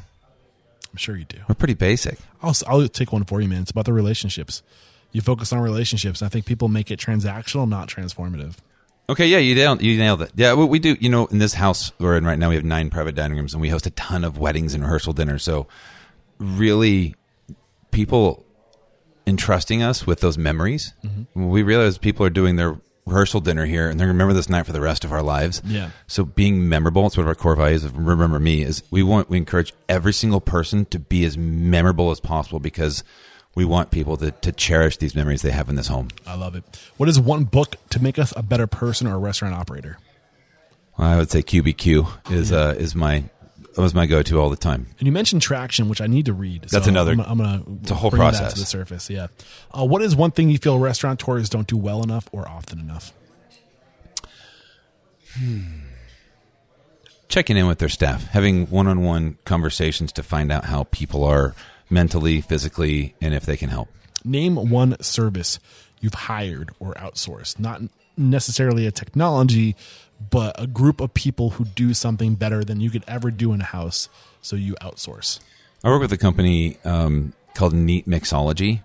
I'm sure you do. We're pretty basic. I'll take one for you, man. It's about the relationships. You focus on relationships. And I think people make it transactional, not transformative. Okay, yeah, you nailed it. Yeah, what we do, you know, in this house we're in right now, we have 9 private dining rooms, and we host a ton of weddings and rehearsal dinners. So really, people entrusting us with those memories, we realize people are doing their rehearsal dinner here, and they're going to remember this night for the rest of our lives. Yeah. So being memorable, it's one of our core values of remember me, is we encourage every single person to be as memorable as possible, because we want people to cherish these memories they have in this home. I love it. What is one book to make us a better person or a restaurant operator? Well, I would say QBQ was my go-to all the time. And you mentioned Traction, which I need to read. That's another. I'm going to bring process. That to the surface. Yeah. What is one thing you feel restaurateurs don't do well enough or often enough? Checking in with their staff, having one-on-one conversations to find out how people are mentally, physically, and if they can help. Name one service you've hired or outsourced. Not necessarily a technology, but a group of people who do something better than you could ever do in-house, so you outsource. I work with a company called Neat Mixology,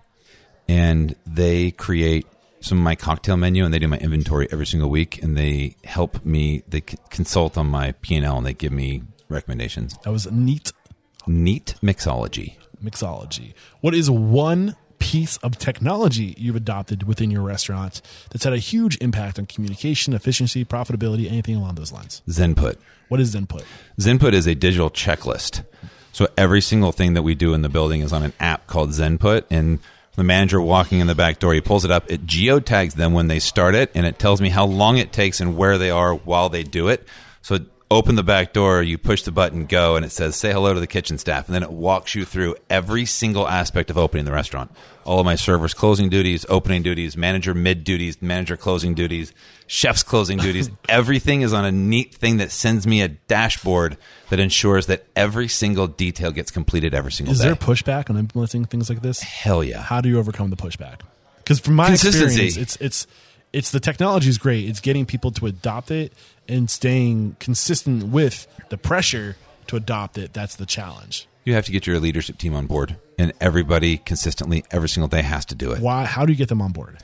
and they create some of my cocktail menu, and they do my inventory every single week, and they help me, they consult on my P&L, and they give me recommendations. That was Neat Mixology. Mixology. What is one piece of technology you've adopted within your restaurant that's had a huge impact on communication, efficiency, profitability, anything along those lines? Zenput. What is Zenput? Zenput is a digital checklist. So every single thing that we do in the building is on an app called Zenput, and the manager walking in the back door, he pulls it up, it geotags them when they start it, and it tells me how long it takes and where they are while they do it. So open the back door, you push the button, go, and it says, say hello to the kitchen staff. And then it walks you through every single aspect of opening the restaurant. All of my servers' closing duties, opening duties, manager mid-duties, manager closing duties, chef's closing duties. Everything is on a neat thing that sends me a dashboard that ensures that every single detail gets completed every single day. Is there pushback on implementing things like this? Hell yeah. How do you overcome the pushback? Because from my experience, it's the technology is great. It's getting people to adopt it and staying consistent with the pressure to adopt it. That's the challenge. You have to get your leadership team on board, and everybody consistently every single day has to do it. Why? How do you get them on board?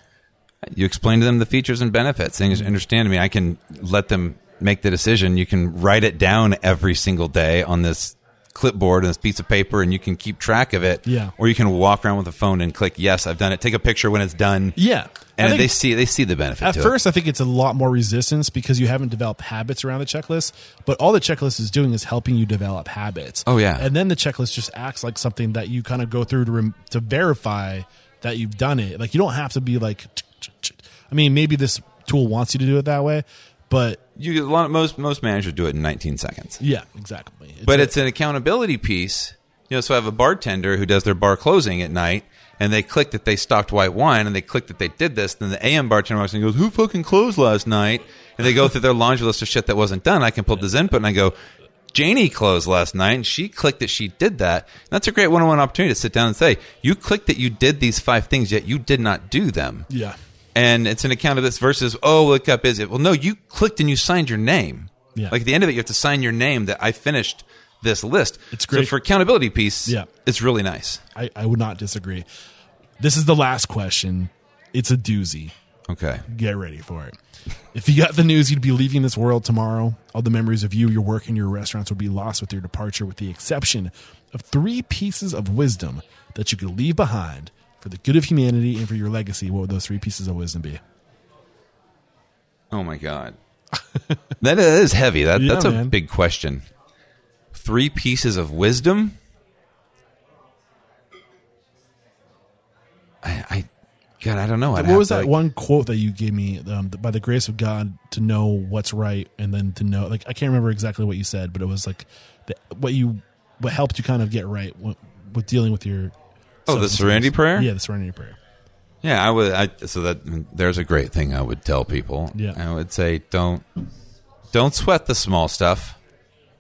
You explain to them the features and benefits. Things understand me. I can let them make the decision. You can write it down every single day on this clipboard and this piece of paper, and you can keep track of it. Yeah. Or you can walk around with a phone and click, yes, I've done it. Take a picture when it's done. Yeah. And they see the benefit. At first, I think it's a lot more resistance because you haven't developed habits around the checklist, but all the checklist is doing is helping you develop habits. Oh, yeah. And then the checklist just acts like something that you kind of go through to verify that you've done it. Like, you don't have to be like, I mean, maybe this tool wants you to do it that way, but you most managers do it in 19 seconds. Yeah, exactly. But it's an accountability piece. You know, so I have a bartender who does their bar closing at night, and they click that they stocked white wine, and they click that they did this. Then the AM bartender walks in and goes, "Who fucking closed last night?" And they go through their laundry list of shit that wasn't done. I can pull up the Zenput, and I go, "Janie closed last night, and she clicked that she did that." And that's a great one-on-one opportunity to sit down and say, "You clicked that you did these five things, yet you did not do them." Yeah. And it's an account of this versus, "Oh, look up, is it?" Well, no, you clicked and you signed your name. Yeah. Like at the end of it, you have to sign your name that I finished this list. It's great. So for accountability piece, yeah, it's really nice. I would not disagree. This is the last question. It's a doozy. Okay. Get ready for it. If you got the news you'd be leaving this world tomorrow, all the memories of you, your work, and your restaurants would be lost with your departure, with the exception of three pieces of wisdom that you could leave behind for the good of humanity and for your legacy. What would those three pieces of wisdom be? Oh my God. That is heavy. That's a big question. Three pieces of wisdom? God, I don't know. What was that one quote that you gave me? By the grace of God, to know what's right, and then to know, like, I can't remember exactly what you said, but it was like what helped you kind of get right with dealing with your. Oh, the Serenity Prayer? Yeah, the Serenity Prayer. Yeah, I would. So that there's a great thing I would tell people. Yeah, I would say don't sweat the small stuff.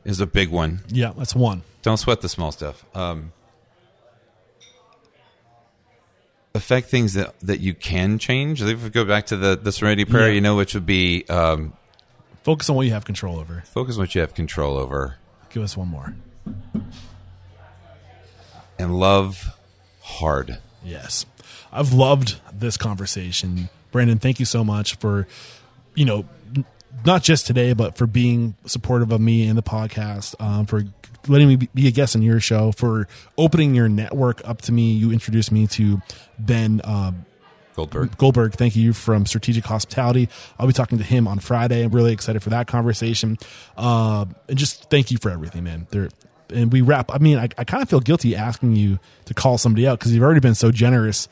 Is a big one. Yeah, that's one. Don't sweat the small stuff. Affect things that you can change. If we go back to the Serenity Prayer, you know, which would be... focus on what you have control over. Focus on what you have control over. Give us one more. And love hard. Yes. I've loved this conversation. Brandon, thank you so much for, you know, not just today, but for being supportive of me and the podcast, for letting me be a guest on your show, for opening your network up to me. You introduced me to Ben Goldberg. Thank you, from Strategic Hospitality. I'll be talking to him on Friday. I'm really excited for that conversation. And just thank you for everything, man. And we wrap. I mean, I kind of feel guilty asking you to call somebody out because you've already been so generous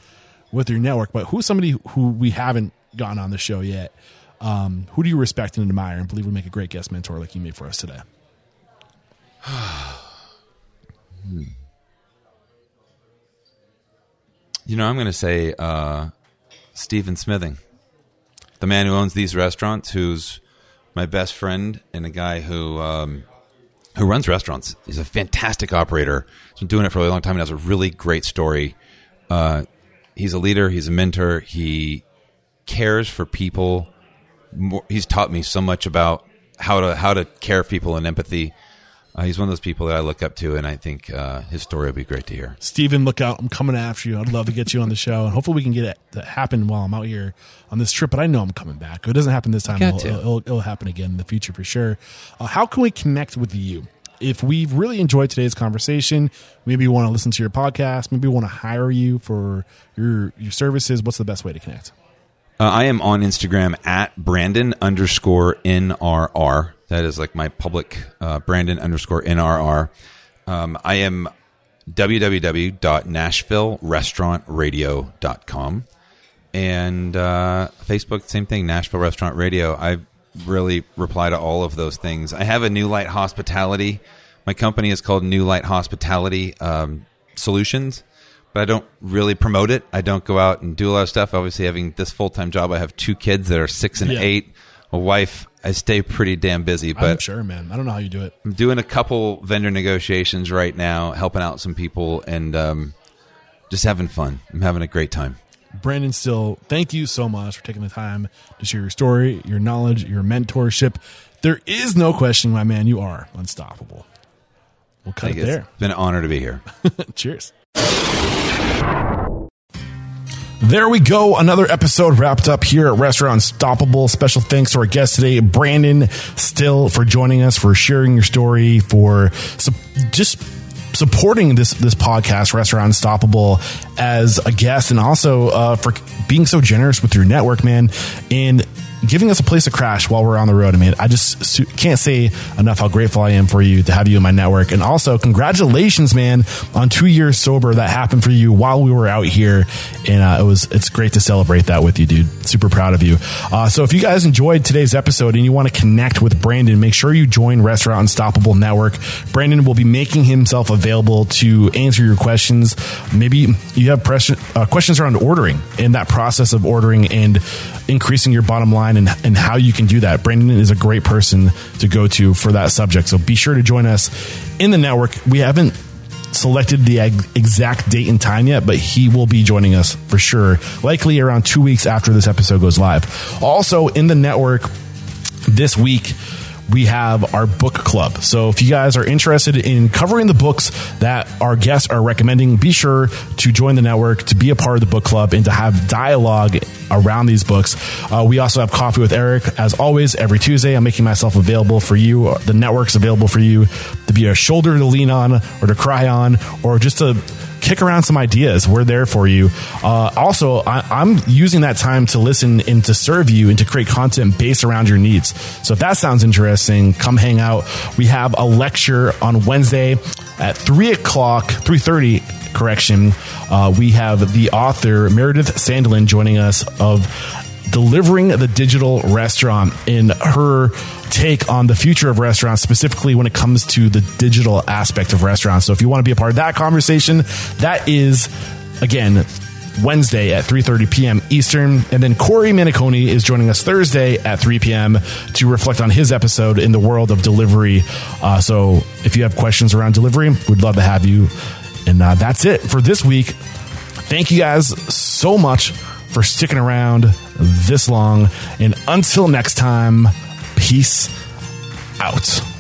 with your network, but who's somebody who we haven't gotten on the show yet? Who do you respect and admire and believe would make a great guest mentor like you made for us today? You know, I'm going to say Stephen Smithing, the man who owns these restaurants, who's my best friend and a guy who runs restaurants. He's a fantastic operator. He's been doing it for a really long time and has a really great story. He's a leader. He's a mentor. He cares for people. He's taught me so much about how to care for people and empathy. He's one of those people that I look up to, and I think his story would be great to hear. Steven, look out. I'm coming after you. I'd love to get you on the show, and hopefully we can get it to happen while I'm out here on this trip, but I know I'm coming back. If it doesn't happen this time, it'll happen again in the future for sure. How can we connect with you? If we've really enjoyed today's conversation, maybe you want to listen to your podcast, maybe you want to hire you for your services, what's the best way to connect? I am on Instagram at Brandon_NRR. That is like my public Brandon_NRR. I am www.NashvilleRestaurantRadio.com. And Facebook, same thing, Nashville Restaurant Radio. I really reply to all of those things. I have a New Light Hospitality. My company is called New Light Hospitality Solutions. But I don't really promote it. I don't go out and do a lot of stuff. Obviously, having this full-time job, I have two kids that are 6 and 8, a wife. I stay pretty damn busy. But I'm sure, man. I don't know how you do it. I'm doing a couple vendor negotiations right now, helping out some people, and just having fun. I'm having a great time. Brandon Still, thank you so much for taking the time to share your story, your knowledge, your mentorship. There is no question, my man, you are unstoppable. We'll cut it there. It's been an honor to be here. Cheers. There we go. Another episode wrapped up here at Restaurant Unstoppable. Special thanks to our guest today, Brandon Still, for joining us, for sharing your story, for just supporting this podcast, Restaurant Unstoppable, as a guest, and also for being so generous with your network, man, and giving us a place to crash while we're on the road. I mean, I just can't say enough how grateful I am for you, to have you in my network. And also, congratulations, man, on 2 years sober. That happened for you while we were out here. And it's great to celebrate that with you, dude. Super proud of you. So if you guys enjoyed today's episode and you want to connect with Brandon, make sure you join Restaurant Unstoppable Network. Brandon will be making himself available to answer your questions. Maybe you have questions around ordering and that process of ordering and increasing your bottom line, and how you can do that. Brandon is a great person to go to for that subject. So be sure to join us in the network. We haven't selected the exact date and time yet, but he will be joining us for sure, likely around 2 weeks after this episode goes live. Also in the network this week, we have our book club. So if you guys are interested in covering the books that our guests are recommending, be sure to join the network, to be a part of the book club, and to have dialogue around these books. We also have Coffee with Eric, as always, every Tuesday. I'm making myself available for you. The network's available for you to be a shoulder to lean on, or to cry on, or just to kick around some ideas. We're there for you. Also, I'm using that time to listen and to serve you and to create content based around your needs. So if that sounds interesting, come hang out. We have a lecture on Wednesday at 3:30. Correction. We have the author Meredith Sandelin joining us of Delivering the Digital Restaurant, in her take on the future of restaurants, specifically when it comes to the digital aspect of restaurants. So if you want to be a part of that conversation, that is, again, Wednesday at 3:30 p.m. Eastern. And then Corey Manicone is joining us Thursday at 3 p.m. to reflect on his episode in the world of delivery. So if you have questions around delivery, we'd love to have you. And that's it for this week. Thank you guys so much for sticking around this long. And until next time, peace out.